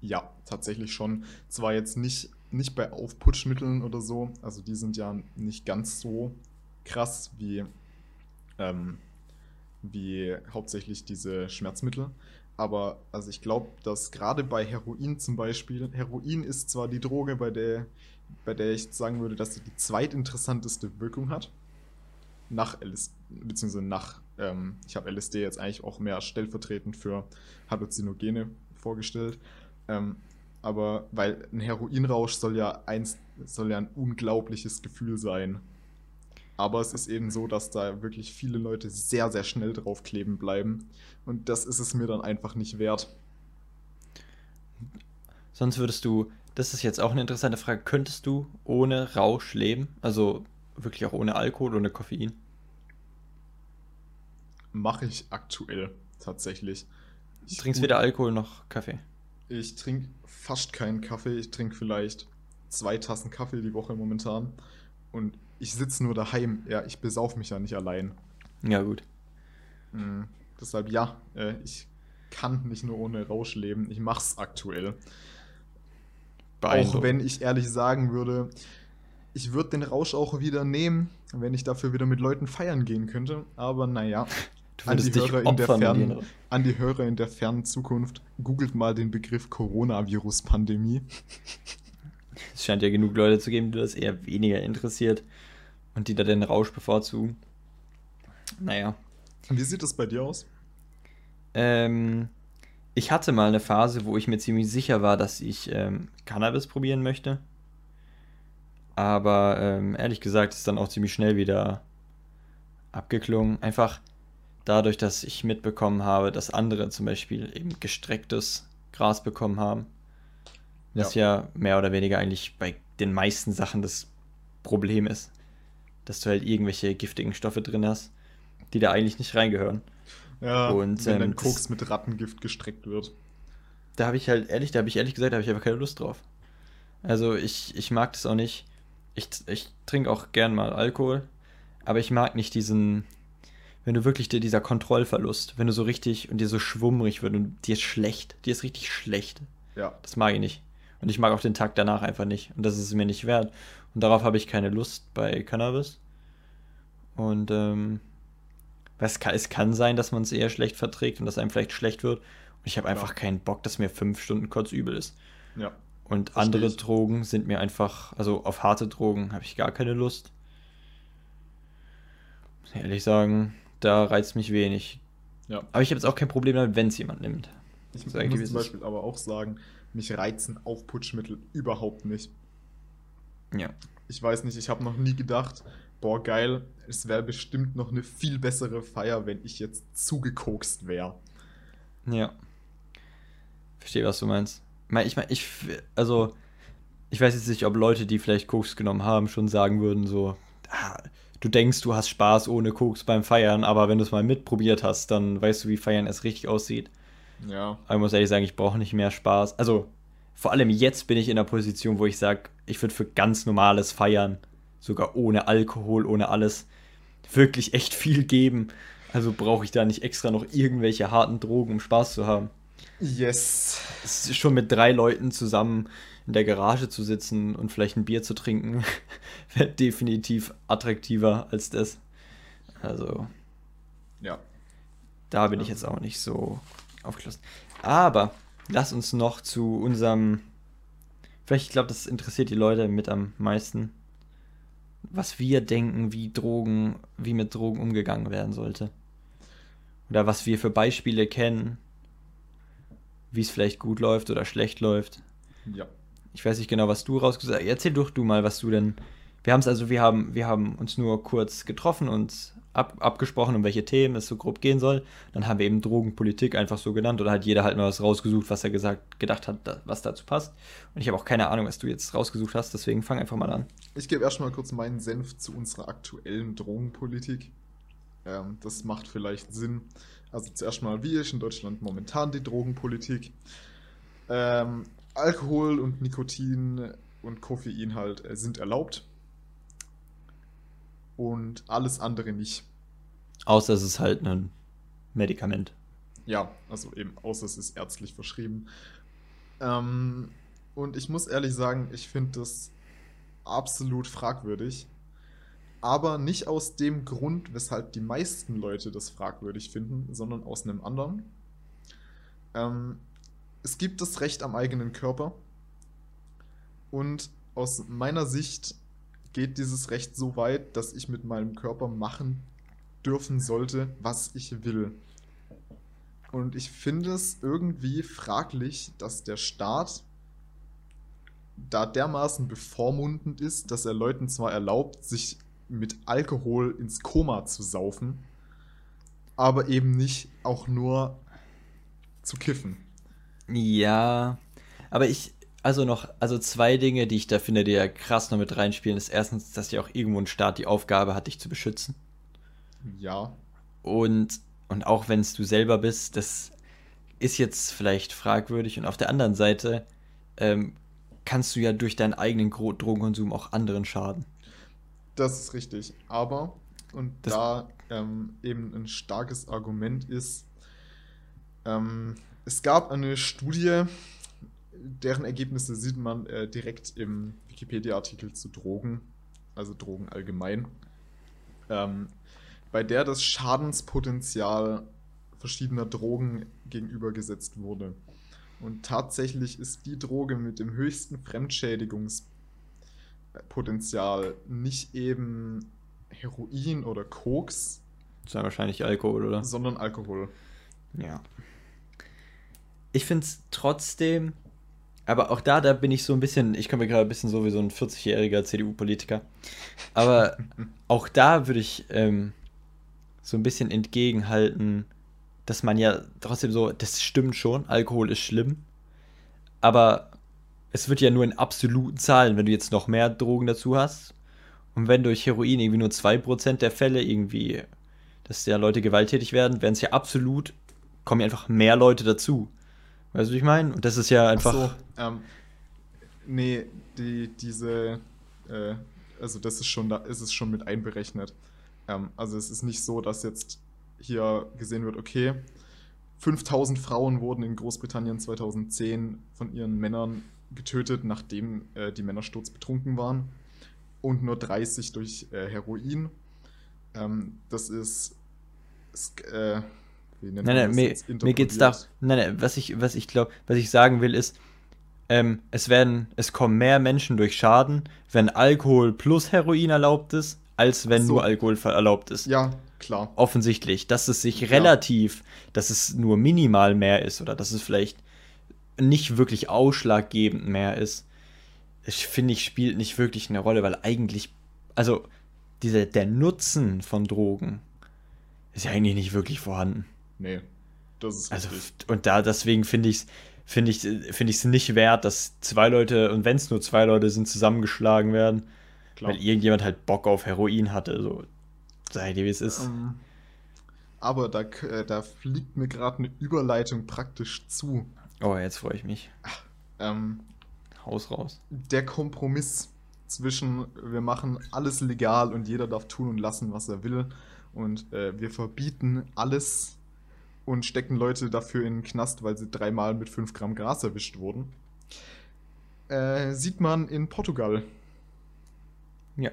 Ja, tatsächlich schon. Zwar jetzt nicht... Nicht bei Aufputschmitteln oder so, also die sind ja nicht ganz so krass wie, ähm, wie hauptsächlich diese Schmerzmittel. Aber also ich glaube, dass gerade bei Heroin zum Beispiel, Heroin ist zwar die Droge, bei der, bei der ich sagen würde, dass sie die zweitinteressanteste Wirkung hat, nach L S D, beziehungsweise nach, ähm, ich habe L S D jetzt eigentlich auch mehr stellvertretend für Halluzinogene vorgestellt, ähm, aber weil ein Heroinrausch soll ja, einst, soll ja ein unglaubliches Gefühl sein. Aber es ist eben so, dass da wirklich viele Leute sehr, sehr schnell drauf kleben bleiben. Und das ist es mir dann einfach nicht wert. Sonst würdest du, das ist jetzt auch eine interessante Frage, könntest du ohne Rausch leben? Also wirklich auch ohne Alkohol, ohne Koffein? Mache ich aktuell tatsächlich. Ich Trinkst weder Alkohol noch Kaffee? Ich trinke fast keinen Kaffee. Ich trinke vielleicht zwei Tassen Kaffee die Woche momentan. Und ich sitze nur daheim. Ja, ich besaufe mich ja nicht allein. Ja, gut. Mhm. Deshalb ja, ich kann nicht nur ohne Rausch leben. Ich mach's aktuell. Auch wenn ich ehrlich sagen würde, ich würde den Rausch auch wieder nehmen, wenn ich dafür wieder mit Leuten feiern gehen könnte. Aber naja, an die, Hörer in der Fern, an die Hörer in der fernen Zukunft, googelt mal den Begriff Coronavirus-Pandemie. Es scheint ja genug Leute zu geben, die das eher weniger interessiert und die da den Rausch bevorzugen. Naja. Wie sieht das bei dir aus? Ähm, ich hatte mal eine Phase, wo ich mir ziemlich sicher war, dass ich ähm, Cannabis probieren möchte. Aber ähm, ehrlich gesagt ist dann auch ziemlich schnell wieder abgeklungen. Einfach dadurch, dass ich mitbekommen habe, dass andere zum Beispiel eben gestrecktes Gras bekommen haben. Ja. Das ja mehr oder weniger eigentlich bei den meisten Sachen das Problem ist. Dass du halt irgendwelche giftigen Stoffe drin hast, die da eigentlich nicht reingehören. Ja, und, wenn ähm, dein Koks das, mit Rattengift gestreckt wird. Da habe ich halt ehrlich, da habe ich ehrlich gesagt, da habe ich einfach keine Lust drauf. Also ich, ich mag das auch nicht. Ich, ich trinke auch gern mal Alkohol, aber ich mag nicht diesen, wenn du wirklich dir dieser Kontrollverlust, wenn du so richtig und dir so schwummrig wird und dir ist schlecht, dir ist richtig schlecht. Ja. Das mag ich nicht. Und ich mag auch den Tag danach einfach nicht. Und das ist es mir nicht wert. Und darauf habe ich keine Lust bei Cannabis. Und ähm, es kann, es kann sein, dass man es eher schlecht verträgt und dass einem vielleicht schlecht wird. Und ich habe ja. einfach keinen Bock, dass mir fünf Stunden kurz übel ist. Ja. Und Verstehe andere ich. Drogen sind mir einfach, also auf harte Drogen habe ich gar keine Lust. Muss ich ehrlich sagen, da reizt mich wenig. Ja. Aber ich habe jetzt auch kein Problem damit, wenn es jemand nimmt. Ich muss zum Beispiel aber auch sagen, mich reizen Aufputschmittel überhaupt nicht. Ja. Ich weiß nicht, ich habe noch nie gedacht, boah geil, es wäre bestimmt noch eine viel bessere Feier, wenn ich jetzt zugekokst wäre. Ja. Verstehe, was du meinst. Ich meine, ich, also, ich weiß jetzt nicht, ob Leute, die vielleicht Koks genommen haben, schon sagen würden so, ah, du denkst, du hast Spaß ohne Koks beim Feiern, aber wenn du es mal mitprobiert hast, dann weißt du, wie Feiern erst richtig aussieht. Ja. Aber ich muss ehrlich sagen, ich brauche nicht mehr Spaß. Also, vor allem jetzt bin ich in der Position, wo ich sage, ich würde für ganz normales Feiern, sogar ohne Alkohol, ohne alles, wirklich echt viel geben. Also brauche ich da nicht extra noch irgendwelche harten Drogen, um Spaß zu haben. Yes. Es ist schon mit drei Leuten zusammen in der Garage zu sitzen und vielleicht ein Bier zu trinken, wäre definitiv attraktiver als das. Also, ja. Da bin ja. ich jetzt auch nicht so aufgeschlossen. Aber lass uns noch zu unserem, vielleicht, ich glaube, das interessiert die Leute mit am meisten, was wir denken, wie Drogen, wie mit Drogen umgegangen werden sollte. Oder was wir für Beispiele kennen, wie es vielleicht gut läuft oder schlecht läuft. Ja. Ich weiß nicht genau, was du rausgesagt hast. Erzähl doch du mal, was du denn. Wir haben es also, wir haben, wir haben uns nur kurz getroffen und ab, abgesprochen, um welche Themen es so grob gehen soll. Dann haben wir eben Drogenpolitik einfach so genannt oder hat jeder halt mal was rausgesucht, was er gesagt, gedacht hat, da, was dazu passt. Und ich habe auch keine Ahnung, was du jetzt rausgesucht hast, deswegen fang einfach mal an. Ich gebe erstmal kurz meinen Senf zu unserer aktuellen Drogenpolitik. Ähm, das macht vielleicht Sinn. Also zuerst mal, wie ist in Deutschland momentan die Drogenpolitik? Ähm, Alkohol und Nikotin und Koffein halt sind erlaubt. Und alles andere nicht. Außer es ist halt ein Medikament. Ja, also eben, außer es ist ärztlich verschrieben. Ähm, und ich muss ehrlich sagen, ich finde das absolut fragwürdig. Aber nicht aus dem Grund, weshalb die meisten Leute das fragwürdig finden, sondern aus einem anderen. Ähm, es gibt das Recht am eigenen Körper. Und aus meiner Sicht geht dieses Recht so weit, dass ich mit meinem Körper machen dürfen sollte, was ich will. Und ich finde es irgendwie fraglich, dass der Staat da dermaßen bevormundend ist, dass er Leuten zwar erlaubt, sich mit Alkohol ins Koma zu saufen, aber eben nicht auch nur zu kiffen. Ja, aber ich... Also noch, also zwei Dinge, die ich da finde, die ja krass noch mit reinspielen, ist erstens, dass ja auch irgendwo ein Staat die Aufgabe hat, dich zu beschützen. Ja. Und, und auch wenn es du selber bist, das ist jetzt vielleicht fragwürdig. Und auf der anderen Seite ähm, kannst du ja durch deinen eigenen Drogenkonsum auch anderen schaden. Das ist richtig. Aber, und das da ähm, eben ein starkes Argument ist, ähm, es gab eine Studie, deren Ergebnisse sieht man äh, direkt im Wikipedia-Artikel zu Drogen, also Drogen allgemein, ähm, bei der das Schadenspotenzial verschiedener Drogen gegenübergesetzt wurde. Und tatsächlich ist die Droge mit dem höchsten Fremdschädigungspotenzial nicht eben Heroin oder Koks. Das ist wahrscheinlich Alkohol, oder? Sondern Alkohol. Ja. Ich finde es trotzdem, aber auch da, da bin ich so ein bisschen, ich komme mir gerade ein bisschen so wie so ein vierzigjähriger C D U-Politiker, aber auch da würde ich ähm, so ein bisschen entgegenhalten, dass man ja trotzdem so, das stimmt schon, Alkohol ist schlimm, aber es wird ja nur in absoluten Zahlen, wenn du jetzt noch mehr Drogen dazu hast und wenn durch Heroin irgendwie nur zwei Prozent der Fälle irgendwie, dass ja Leute gewalttätig werden, werden es ja absolut, kommen ja einfach mehr Leute dazu. Weißt du, was ich meine? Und das ist ja einfach... Ach so, ähm, nee, die, diese... Äh, also das ist schon, da ist es schon mit einberechnet. Ähm, also es ist nicht so, dass jetzt hier gesehen wird, okay, fünftausend Frauen wurden in Großbritannien zweitausendzehn von ihren Männern getötet, nachdem äh, die Männer sturzbetrunken waren. Und nur dreißig durch äh, Heroin. Ähm, das ist... Es, äh, Nein, nein, mir, mir geht's da. Nein, nein, was ich, was ich glaube, was ich sagen will, ist, ähm, es werden, es kommen mehr Menschen durch Schaden, wenn Alkohol plus Heroin erlaubt ist, als wenn so. nur Alkohol erlaubt ist. Ja, klar. Offensichtlich, dass es sich ja. relativ, dass es nur minimal mehr ist oder dass es vielleicht nicht wirklich ausschlaggebend mehr ist, finde ich, spielt nicht wirklich eine Rolle, weil eigentlich, also dieser, der Nutzen von Drogen ist ja eigentlich nicht wirklich vorhanden. Nee, das ist also richtig. Und da deswegen finde ich es finde ich, finde ich es nicht wert, dass zwei Leute, und wenn es nur zwei Leute sind, zusammengeschlagen werden, Klar. weil irgendjemand halt Bock auf Heroin hatte, so sei dir wie es ist. Ähm, aber da, da fliegt mir gerade eine Überleitung praktisch zu. Oh, jetzt freue ich mich. Ach, ähm, Haus raus. Der Kompromiss zwischen wir machen alles legal und jeder darf tun und lassen, was er will, und äh, wir verbieten alles und stecken Leute dafür in den Knast, weil sie dreimal mit fünf Gramm Gras erwischt wurden. Äh, sieht man in Portugal. Ja.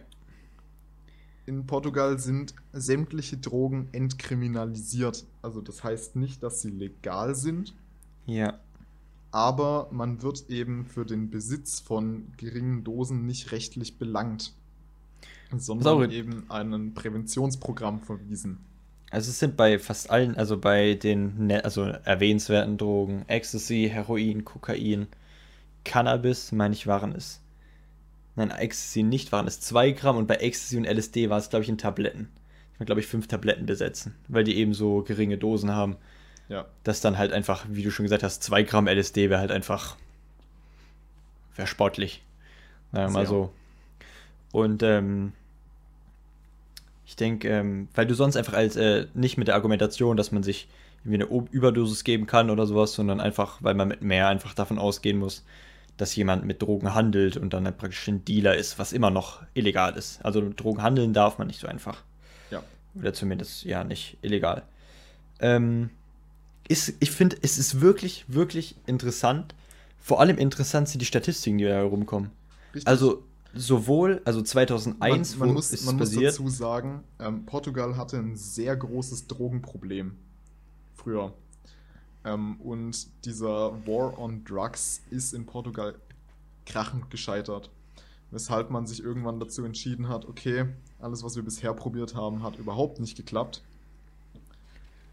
In Portugal sind sämtliche Drogen entkriminalisiert. Also das heißt nicht, dass sie legal sind. Ja. Aber man wird eben für den Besitz von geringen Dosen nicht rechtlich belangt. Sondern Sorry. eben einem Präventionsprogramm verwiesen. Also es sind bei fast allen, also bei den also erwähnenswerten Drogen, Ecstasy, Heroin, Kokain, Cannabis, meine ich, waren es. Nein, Ecstasy nicht, waren es zwei Gramm, und bei Ecstasy und L S D war es, glaube ich, in Tabletten. Ich meine, glaube ich, fünf Tabletten besetzen, weil die eben so geringe Dosen haben. Ja. Dass dann halt einfach, wie du schon gesagt hast, zwei Gramm L S D wäre halt einfach, wäre sportlich. Naja, mal so. Und, ähm, ich denke, ähm, weil du sonst einfach als, äh, nicht mit der Argumentation, dass man sich irgendwie eine o- Überdosis geben kann oder sowas, sondern einfach, weil man mit mehr einfach davon ausgehen muss, dass jemand mit Drogen handelt und dann halt praktisch ein Dealer ist, was immer noch illegal ist. Also mit Drogen handeln darf man nicht so einfach. Ja. Oder zumindest, ja, nicht illegal. Ähm, ist, ich finde, es ist wirklich, wirklich interessant. Vor allem interessant sind die Statistiken, die da herumkommen. Richtig. Also, sowohl, also zweitausendeins, man, man wo muss, ist man muss dazu sagen, ähm, Portugal hatte ein sehr großes Drogenproblem früher. Ähm, und dieser War on Drugs ist in Portugal krachend gescheitert. Weshalb man sich irgendwann dazu entschieden hat, okay, alles, was wir bisher probiert haben, hat überhaupt nicht geklappt.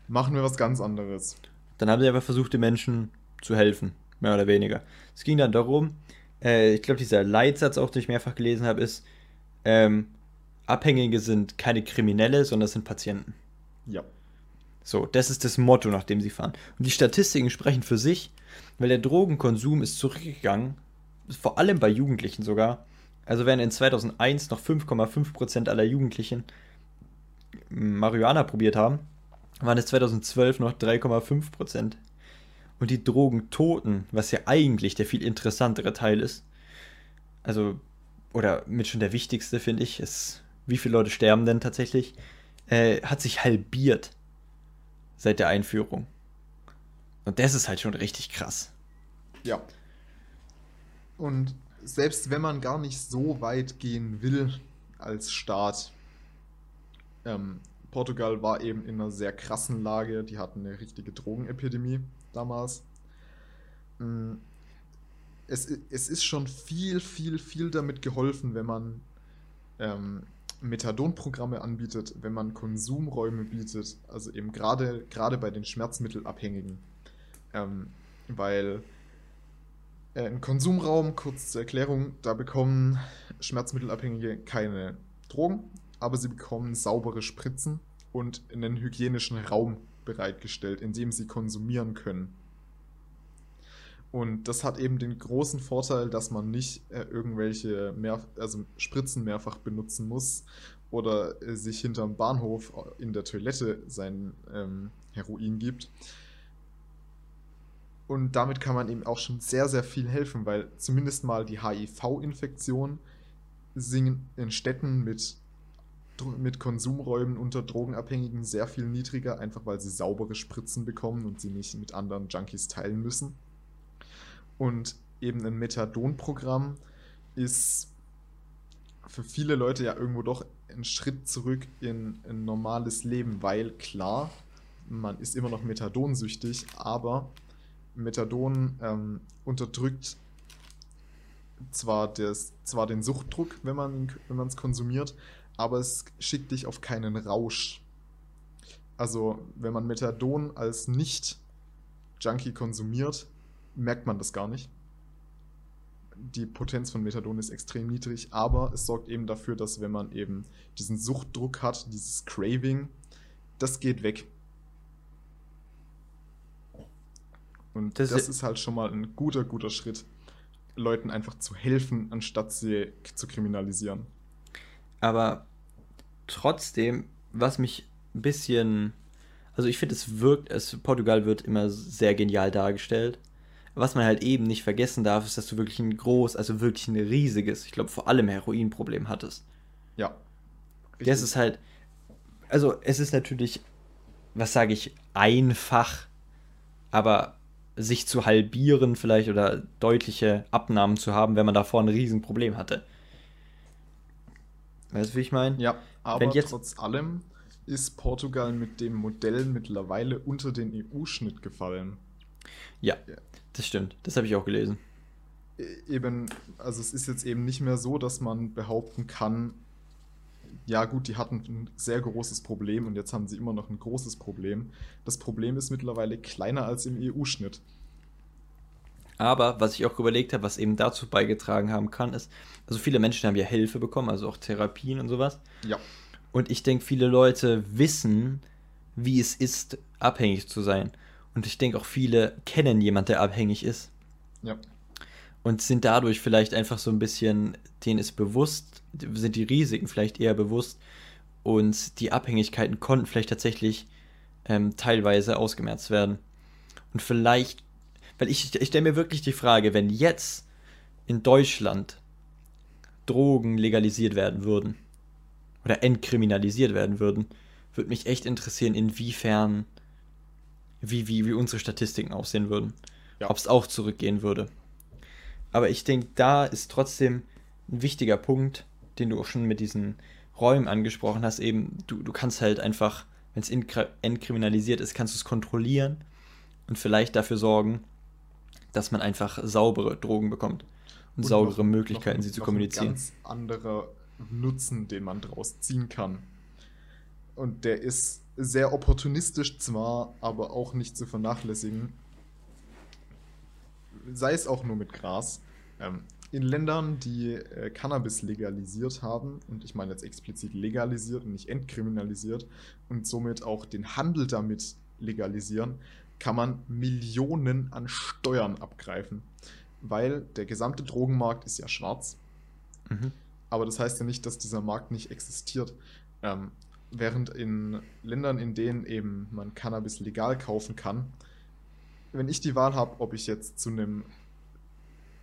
Machen wir was ganz anderes. Dann haben sie aber versucht, den Menschen zu helfen, mehr oder weniger. Es ging dann darum... Ich glaube, dieser Leitsatz, auch den ich mehrfach gelesen habe, ist, ähm, Abhängige sind keine Kriminelle, sondern sind Patienten. Ja. So, das ist das Motto, nach dem sie fahren. Und die Statistiken sprechen für sich, weil der Drogenkonsum ist zurückgegangen, vor allem bei Jugendlichen sogar. Also während in zweitausendeins noch fünf Komma fünf Prozent aller Jugendlichen Marihuana probiert haben, waren es zweitausendzwölf noch drei Komma fünf Prozent. Und die Drogentoten, was ja eigentlich der viel interessantere Teil ist, also, oder mit schon der wichtigste, finde ich, ist, wie viele Leute sterben denn tatsächlich, äh, hat sich halbiert seit der Einführung. Und das ist halt schon richtig krass. Ja. Und selbst wenn man gar nicht so weit gehen will als Staat, ähm, Portugal war eben in einer sehr krassen Lage, die hatten eine richtige Drogenepidemie damals. Es, es ist schon viel, viel, viel damit geholfen, wenn man ähm, Methadonprogramme anbietet, wenn man Konsumräume bietet, also eben gerade gerade bei den Schmerzmittelabhängigen. Ähm, weil ein Konsumraum, kurz zur Erklärung, da bekommen Schmerzmittelabhängige keine Drogen, aber sie bekommen saubere Spritzen und einen hygienischen Raum bereitgestellt, in dem sie konsumieren können. Und das hat eben den großen Vorteil, dass man nicht äh, irgendwelche mehr, also Spritzen mehrfach benutzen muss oder äh, sich hinterm Bahnhof in der Toilette sein ähm, Heroin gibt. Und damit kann man eben auch schon sehr, sehr viel helfen, weil zumindest mal die H I V-Infektion in Städten mit, mit Konsumräumen unter Drogenabhängigen sehr viel niedriger, einfach weil sie saubere Spritzen bekommen und sie nicht mit anderen Junkies teilen müssen. Und eben ein Methadon-Programm ist für viele Leute ja irgendwo doch ein Schritt zurück in ein normales Leben, weil klar, man ist immer noch methadonsüchtig, aber Methadon ähm, unterdrückt zwar, des, zwar den Suchtdruck, wenn man wenn man es konsumiert, aber es schickt dich auf keinen Rausch. Also wenn man Methadon als Nicht-Junkie konsumiert, merkt man das gar nicht. Die Potenz von Methadon ist extrem niedrig, aber es sorgt eben dafür, dass wenn man eben diesen Suchtdruck hat, dieses Craving, das geht weg. Und das, das ist halt schon mal ein guter, guter Schritt, Leuten einfach zu helfen, anstatt sie zu kriminalisieren. Aber trotzdem, was mich ein bisschen... Also ich finde, es wirkt, es, Portugal wird immer sehr genial dargestellt. Was man halt eben nicht vergessen darf, ist, dass du wirklich ein groß, also wirklich ein riesiges, ich glaube vor allem Heroinproblem hattest. Ja. Richtig. Das ist halt, also es ist natürlich, was sage ich, einfach, aber sich zu halbieren vielleicht oder deutliche Abnahmen zu haben, wenn man davor ein Riesenproblem hatte. Weißt du, wie ich meine? Ja, aber wenn jetzt trotz allem ist Portugal mit dem Modell mittlerweile unter den E U-Schnitt gefallen. Ja, ja, das stimmt. Das habe ich auch gelesen. Eben, also es ist jetzt eben nicht mehr so, dass man behaupten kann, ja gut, die hatten ein sehr großes Problem und jetzt haben sie immer noch ein großes Problem. Das Problem ist mittlerweile kleiner als im E U-Schnitt. Aber was ich auch überlegt habe, was eben dazu beigetragen haben kann, ist, also viele Menschen haben ja Hilfe bekommen, also auch Therapien und sowas. Ja. Und ich denke, viele Leute wissen, wie es ist, abhängig zu sein. Und ich denke auch viele kennen jemanden, der abhängig ist. Ja. Und sind dadurch vielleicht einfach so ein bisschen, denen ist bewusst, sind die Risiken vielleicht eher bewusst und die Abhängigkeiten konnten vielleicht tatsächlich ähm, teilweise ausgemerzt werden. Und vielleicht, weil ich, ich stelle mir wirklich die Frage, wenn jetzt in Deutschland Drogen legalisiert werden würden oder entkriminalisiert werden würden, würde mich echt interessieren, inwiefern Wie, wie, wie unsere Statistiken aussehen würden. Ja. Ob es auch zurückgehen würde. Aber ich denke, da ist trotzdem ein wichtiger Punkt, den du auch schon mit diesen Räumen angesprochen hast, eben, du, du kannst halt einfach, wenn es entkriminalisiert ist, kannst du es kontrollieren und vielleicht dafür sorgen, dass man einfach saubere Drogen bekommt und, und saubere noch, Möglichkeiten, noch, sie noch zu kommunizieren. Ein ganz anderer Nutzen, den man draus ziehen kann. Und der ist sehr opportunistisch zwar, aber auch nicht zu vernachlässigen. Sei es auch nur mit Gras. In Ländern, die Cannabis legalisiert haben, und ich meine jetzt explizit legalisiert und nicht entkriminalisiert, und somit auch den Handel damit legalisieren, kann man Millionen an Steuern abgreifen. Weil der gesamte Drogenmarkt ist ja schwarz. Mhm. Aber das heißt ja nicht, dass dieser Markt nicht existiert. Ähm, Während in Ländern, in denen eben man Cannabis legal kaufen kann, wenn ich die Wahl habe, ob ich jetzt zu einem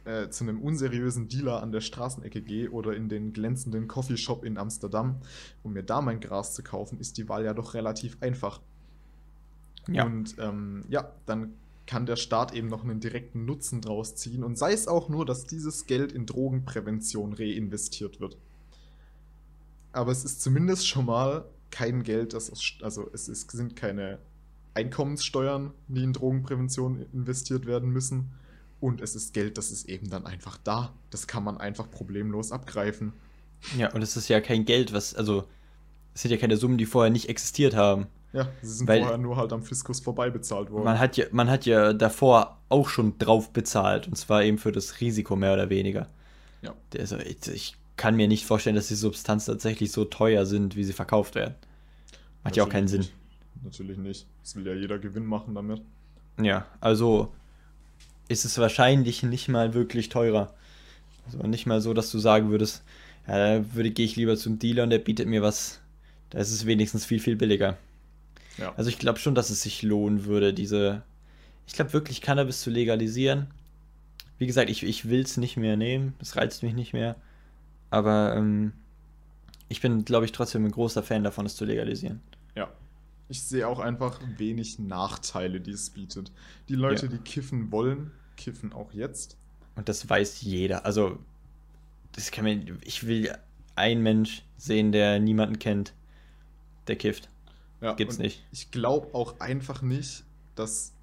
äh, zu einem unseriösen Dealer an der Straßenecke gehe oder in den glänzenden Coffeeshop in Amsterdam, um mir da mein Gras zu kaufen, ist die Wahl ja doch relativ einfach. Ja. Und ähm, ja, dann kann der Staat eben noch einen direkten Nutzen draus ziehen und sei es auch nur, dass dieses Geld in Drogenprävention reinvestiert wird. Aber es ist zumindest schon mal kein Geld, das aus, also es ist, sind keine Einkommenssteuern, die in Drogenprävention investiert werden müssen. Und es ist Geld, das ist eben dann einfach da. Das kann man einfach problemlos abgreifen. Ja, und es ist ja kein Geld, was, also es sind ja keine Summen, die vorher nicht existiert haben. Ja, sie sind Weil vorher nur halt am Fiskus vorbei bezahlt worden. Man hat ja, man hat ja davor auch schon drauf bezahlt, und zwar eben für das Risiko mehr oder weniger. Ja. Also ich kann mir nicht vorstellen, dass die Substanzen tatsächlich so teuer sind, wie sie verkauft werden. Macht natürlich ja auch keinen Sinn. Nicht. Natürlich nicht. Das will ja jeder Gewinn machen damit. Ja, also ist es wahrscheinlich nicht mal wirklich teurer. Also nicht mal so, dass du sagen würdest, ja, da würde, gehe ich lieber zum Dealer und der bietet mir was. Da ist es wenigstens viel, viel billiger. Ja. Also ich glaube schon, dass es sich lohnen würde, diese, ich glaube wirklich Cannabis zu legalisieren. Wie gesagt, ich, ich will es nicht mehr nehmen, es reizt mich nicht mehr, aber ähm, ich bin, glaube ich, trotzdem ein großer Fan davon, es zu legalisieren. Ja, ich sehe auch einfach wenig Nachteile, die es bietet. Die Leute, ja, die kiffen wollen, kiffen auch jetzt. Und das weiß jeder, also das kann man, ich will einen Mensch sehen, der niemanden kennt, der kifft. Ja, gibt's nicht. Ich glaube auch einfach nicht, dass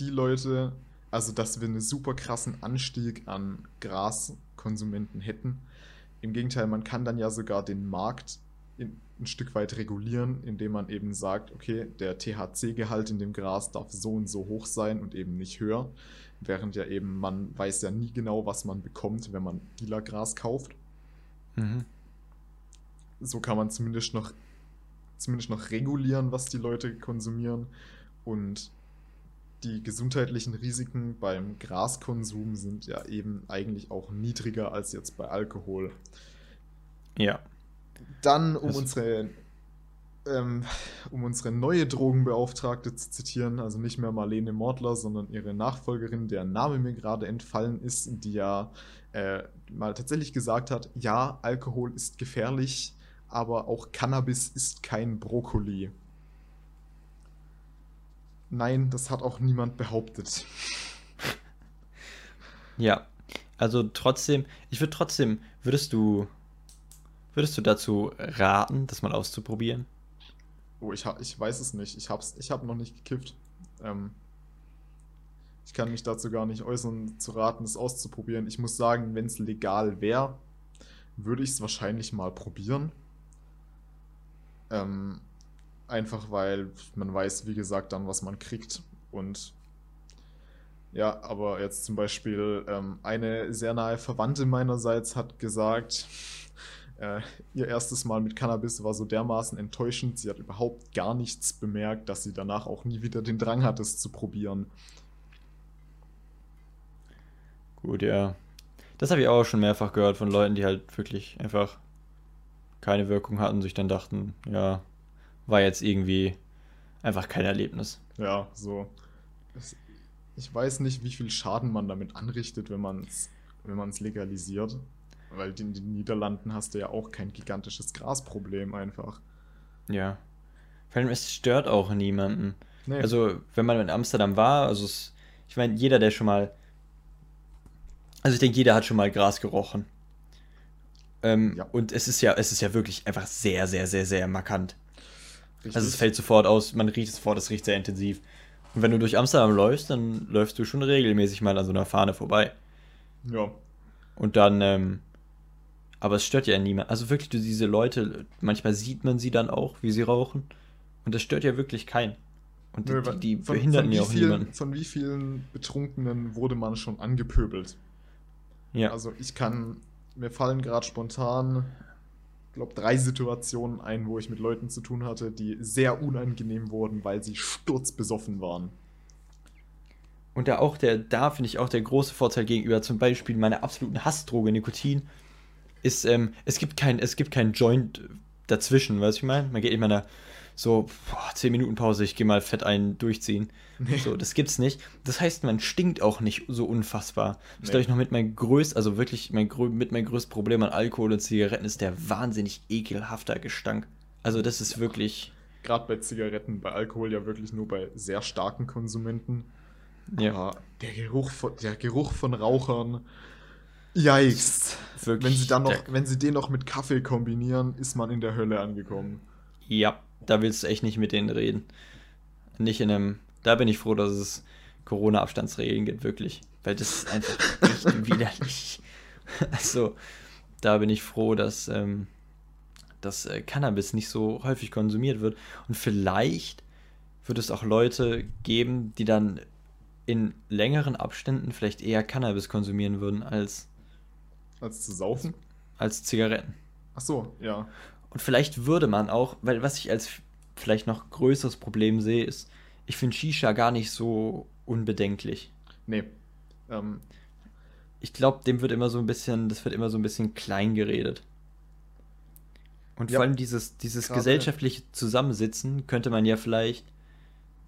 die Leute, also dass wir einen super krassen Anstieg an Graskonsumenten hätten. Im Gegenteil, man kann dann ja sogar den Markt in, ein Stück weit regulieren, indem man eben sagt, okay, der T H C-Gehalt in dem Gras darf so und so hoch sein und eben nicht höher. Während ja eben, man weiß ja nie genau, was man bekommt, wenn man Dealergras kauft. Mhm. So kann man zumindest noch zumindest noch regulieren, was die Leute konsumieren, und die gesundheitlichen Risiken beim Graskonsum sind ja eben eigentlich auch niedriger als jetzt bei Alkohol. Ja. Dann, um also, unsere ähm, um unsere neue Drogenbeauftragte zu zitieren, also nicht mehr Marlene Mortler, sondern ihre Nachfolgerin, deren Name mir gerade entfallen ist, die ja äh, mal tatsächlich gesagt hat, ja, Alkohol ist gefährlich, aber auch Cannabis ist kein Brokkoli. Nein, das hat auch niemand behauptet. Ja, also trotzdem, ich würde trotzdem, würdest du, würdest du dazu raten, das mal auszuprobieren? Oh, ich, ich weiß es nicht. Ich hab's, ich hab noch nicht gekifft. Ähm, ich kann mich dazu gar nicht äußern, zu raten, es auszuprobieren. Ich muss sagen, wenn es legal wäre, würde ich es wahrscheinlich mal probieren. Ähm, einfach weil man weiß, wie gesagt, dann, was man kriegt. Und ja, aber jetzt zum Beispiel ähm, eine sehr nahe Verwandte meinerseits hat gesagt, äh, ihr erstes Mal mit Cannabis war so dermaßen enttäuschend, sie hat überhaupt gar nichts bemerkt, dass sie danach auch nie wieder den Drang hat, es zu probieren. Gut, ja. Das habe ich auch schon mehrfach gehört von Leuten, die halt wirklich einfach keine Wirkung hatten, sich dann dachten, ja, war jetzt irgendwie einfach kein Erlebnis. Ja, so. Ich weiß nicht, wie viel Schaden man damit anrichtet, wenn man es wenn man es legalisiert. Weil in den Niederlanden hast du ja auch kein gigantisches Grasproblem einfach. Ja. Vor allem, es stört auch niemanden. Nee. Also, wenn man in Amsterdam war, also es, ich meine, jeder, der schon mal Also ich denke, jeder hat schon mal Gras gerochen. Ähm, ja. Und es ist ja, es ist ja wirklich einfach sehr, sehr, sehr, sehr markant. Richtig. Also es fällt sofort aus, man riecht es sofort, es riecht sehr intensiv. Und wenn du durch Amsterdam läufst, dann läufst du schon regelmäßig mal an so einer Fahne vorbei. Ja. Und dann, ähm, aber es stört ja niemand. Also wirklich, du, diese Leute, manchmal sieht man sie dann auch, wie sie rauchen. Und das stört ja wirklich keinen. Und Nö, die, die von, behindern von ja auch vielen, niemanden. Von wie vielen Betrunkenen wurde man schon angepöbelt? Ja. Also ich kann, mir fallen gerade spontan, ich glaube, drei Situationen ein, wo ich mit Leuten zu tun hatte, die sehr unangenehm wurden, weil sie sturzbesoffen waren. Und da auch der, da finde ich auch der große Vorteil gegenüber zum Beispiel meiner absoluten Hassdroge Nikotin ist, ähm, es gibt kein, es gibt kein Joint dazwischen, weißt du, ich meine? Man geht immer einer so, boah, zehn Minuten Pause, ich gehe mal fett einen durchziehen. Nee. So, das gibt's nicht. Das heißt, man stinkt auch nicht so unfassbar. Das nee. ist, glaube ich, noch mit mein größtes, also wirklich mein, mit mein größtes Problem an Alkohol und Zigaretten ist der wahnsinnig ekelhafter Gestank. Also das ist ja wirklich... Gerade bei Zigaretten, bei Alkohol ja wirklich nur bei sehr starken Konsumenten. Ja. Aber der Geruch von, der Geruch von Rauchern. Yikes. Wenn sie, dann noch, wenn sie den noch mit Kaffee kombinieren, ist man in der Hölle angekommen. Ja, da willst du echt nicht mit denen reden. Nicht in einem... Da bin ich froh, dass es Corona-Abstandsregeln gibt, wirklich. Weil das ist einfach echt widerlich. Also, da bin ich froh, dass, ähm, dass äh, Cannabis nicht so häufig konsumiert wird. Und vielleicht wird es auch Leute geben, die dann in längeren Abständen vielleicht eher Cannabis konsumieren würden als... Als zu saufen? Als Zigaretten. Ach so, ja. Und vielleicht würde man auch, weil was ich als vielleicht noch größeres Problem sehe, ist, ich finde Shisha gar nicht so unbedenklich. Nee. Ähm. Ich glaube, dem wird immer so ein bisschen, das wird immer so ein bisschen klein geredet. Und ja, vor allem dieses, dieses grade. gesellschaftliche Zusammensitzen könnte man ja vielleicht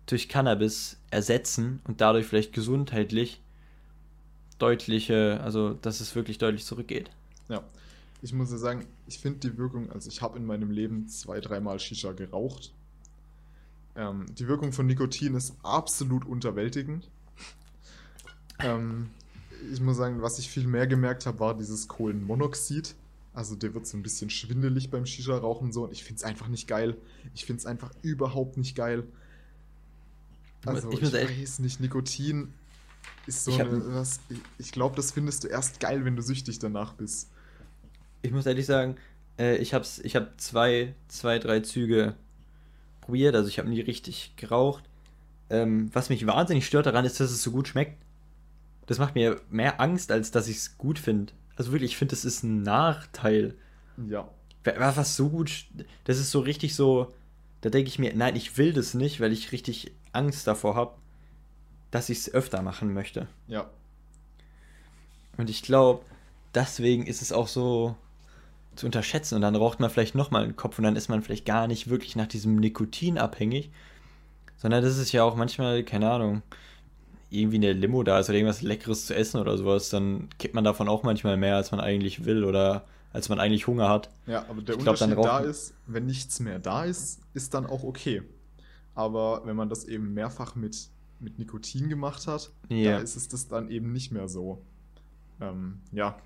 durch Cannabis ersetzen und dadurch vielleicht gesundheitlich deutliche, also dass es wirklich deutlich zurückgeht. Ja, ich muss ja sagen, ich finde die Wirkung, also ich habe in meinem Leben zwei, dreimal Shisha geraucht. Ähm, die Wirkung von Nikotin ist absolut unterwältigend. ähm, ich muss sagen, was ich viel mehr gemerkt habe, war dieses Kohlenmonoxid. Also der wird so ein bisschen schwindelig beim Shisha-Rauchen so und ich finde es einfach nicht geil. Ich finde es einfach überhaupt nicht geil. Also ich, ich weiß nicht, Nikotin ist so ich eine, was, ich glaube, das findest du erst geil, wenn du süchtig danach bist. Ich muss ehrlich sagen, äh, ich habe ich hab zwei, zwei, drei Züge probiert, also ich habe nie richtig geraucht. Ähm, was mich wahnsinnig stört daran ist, dass es so gut schmeckt. Das macht mir mehr Angst, als dass ich es gut finde. Also wirklich, ich finde, das ist ein Nachteil. Ja. Was so gut, das ist so richtig so, da denke ich mir, nein, ich will das nicht, weil ich richtig Angst davor habe, dass ich es öfter machen möchte. Ja. Und ich glaube, deswegen ist es auch so zu unterschätzen. Und dann raucht man vielleicht nochmal einen Kopf und dann ist man vielleicht gar nicht wirklich nach diesem Nikotin abhängig, sondern das ist ja auch manchmal, keine Ahnung, irgendwie eine Limo da ist oder irgendwas Leckeres zu essen oder sowas, dann kippt man davon auch manchmal mehr, als man eigentlich will oder als man eigentlich Hunger hat. Ja, aber der ich glaub, Unterschied dann da ist, wenn nichts mehr da ist, ist dann auch okay. Aber wenn man das eben mehrfach mit, mit Nikotin gemacht hat, yeah, da ist es das dann eben nicht mehr so. Ähm, ja.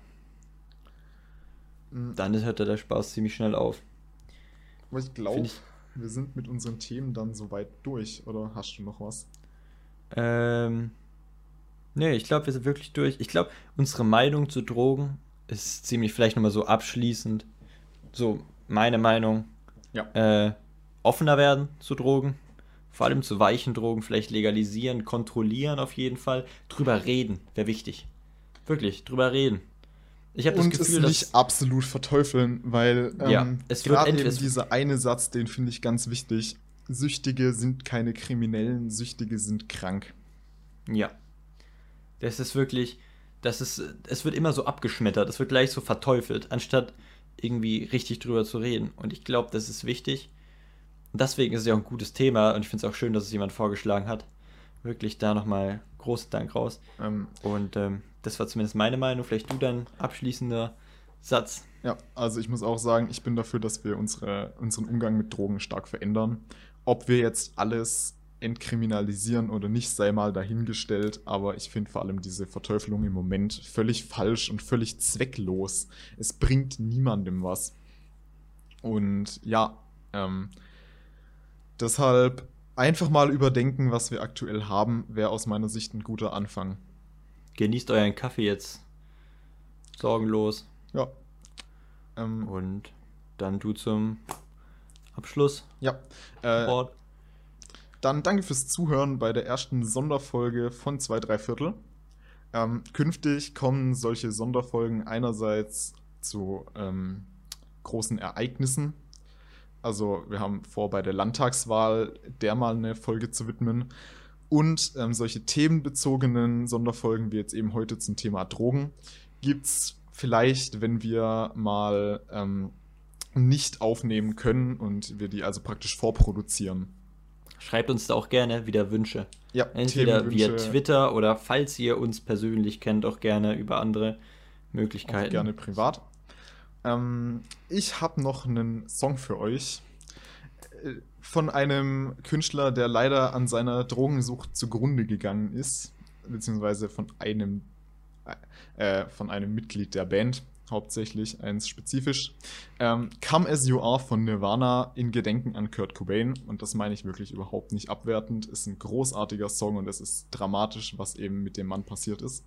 Dann hört der Spaß ziemlich schnell auf. Aber ich glaube, wir sind mit unseren Themen dann soweit durch. Oder hast du noch was? Ähm, nee, ich glaube, wir sind wirklich durch. Ich glaube, unsere Meinung zu Drogen ist ziemlich, vielleicht nochmal so abschließend, so meine Meinung, ja. äh, offener werden zu Drogen, vor allem zu weichen Drogen, vielleicht legalisieren, kontrollieren auf jeden Fall, drüber reden, wäre wichtig. Wirklich, drüber reden. Ich habe das Gefühl, dass... Und es nicht absolut verteufeln, weil ähm, ja, es wird gerade eben dieser eine Satz, den finde ich ganz wichtig, Süchtige sind keine Kriminellen, Süchtige sind krank. Ja. Das ist wirklich... Das ist, es wird immer so abgeschmettert, es wird gleich so verteufelt, anstatt irgendwie richtig drüber zu reden. Und ich glaube, das ist wichtig. Und deswegen ist es ja auch ein gutes Thema und ich finde es auch schön, dass es jemand vorgeschlagen hat. Wirklich da nochmal großen Dank raus. Ähm, und ähm, das war zumindest meine Meinung. Vielleicht du dein abschließender Satz. Ja, also ich muss auch sagen, ich bin dafür, dass wir unsere, unseren Umgang mit Drogen stark verändern. Ob wir jetzt alles entkriminalisieren oder nicht, sei mal dahingestellt, aber ich finde vor allem diese Verteufelung im Moment völlig falsch und völlig zwecklos. Es bringt niemandem was. Und ja, ähm, deshalb einfach mal überdenken, was wir aktuell haben, wäre aus meiner Sicht ein guter Anfang. Genießt euren Kaffee jetzt. Sorgenlos. Ja. Ähm, und dann du zum Abschluss. Ja. Äh, Dann danke fürs Zuhören bei der ersten Sonderfolge von zwei drei Viertel. Ähm, künftig kommen solche Sonderfolgen einerseits zu ähm, großen Ereignissen. Also wir haben vor, bei der Landtagswahl der mal eine Folge zu widmen. Und ähm, solche themenbezogenen Sonderfolgen, wie jetzt eben heute zum Thema Drogen, gibt es vielleicht, wenn wir mal ähm, nicht aufnehmen können und wir die also praktisch vorproduzieren. Schreibt uns da auch gerne wieder Wünsche. Ja, entweder via Twitter oder falls ihr uns persönlich kennt, auch gerne über andere Möglichkeiten. Auch gerne privat. Ähm, ich habe noch einen Song für euch von einem Künstler, der leider an seiner Drogensucht zugrunde gegangen ist. beziehungsweise von einem, äh, von einem Mitglied der Band, hauptsächlich eins spezifisch. Ähm, Come As You Are von Nirvana in Gedenken an Kurt Cobain, und das meine ich wirklich überhaupt nicht abwertend, ist ein großartiger Song und es ist dramatisch, was eben mit dem Mann passiert ist.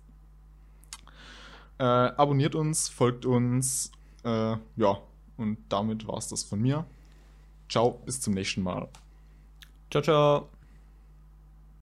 Äh, abonniert uns, folgt uns, äh, ja, und damit war es das von mir. Ciao, bis zum nächsten Mal. Ciao, ciao.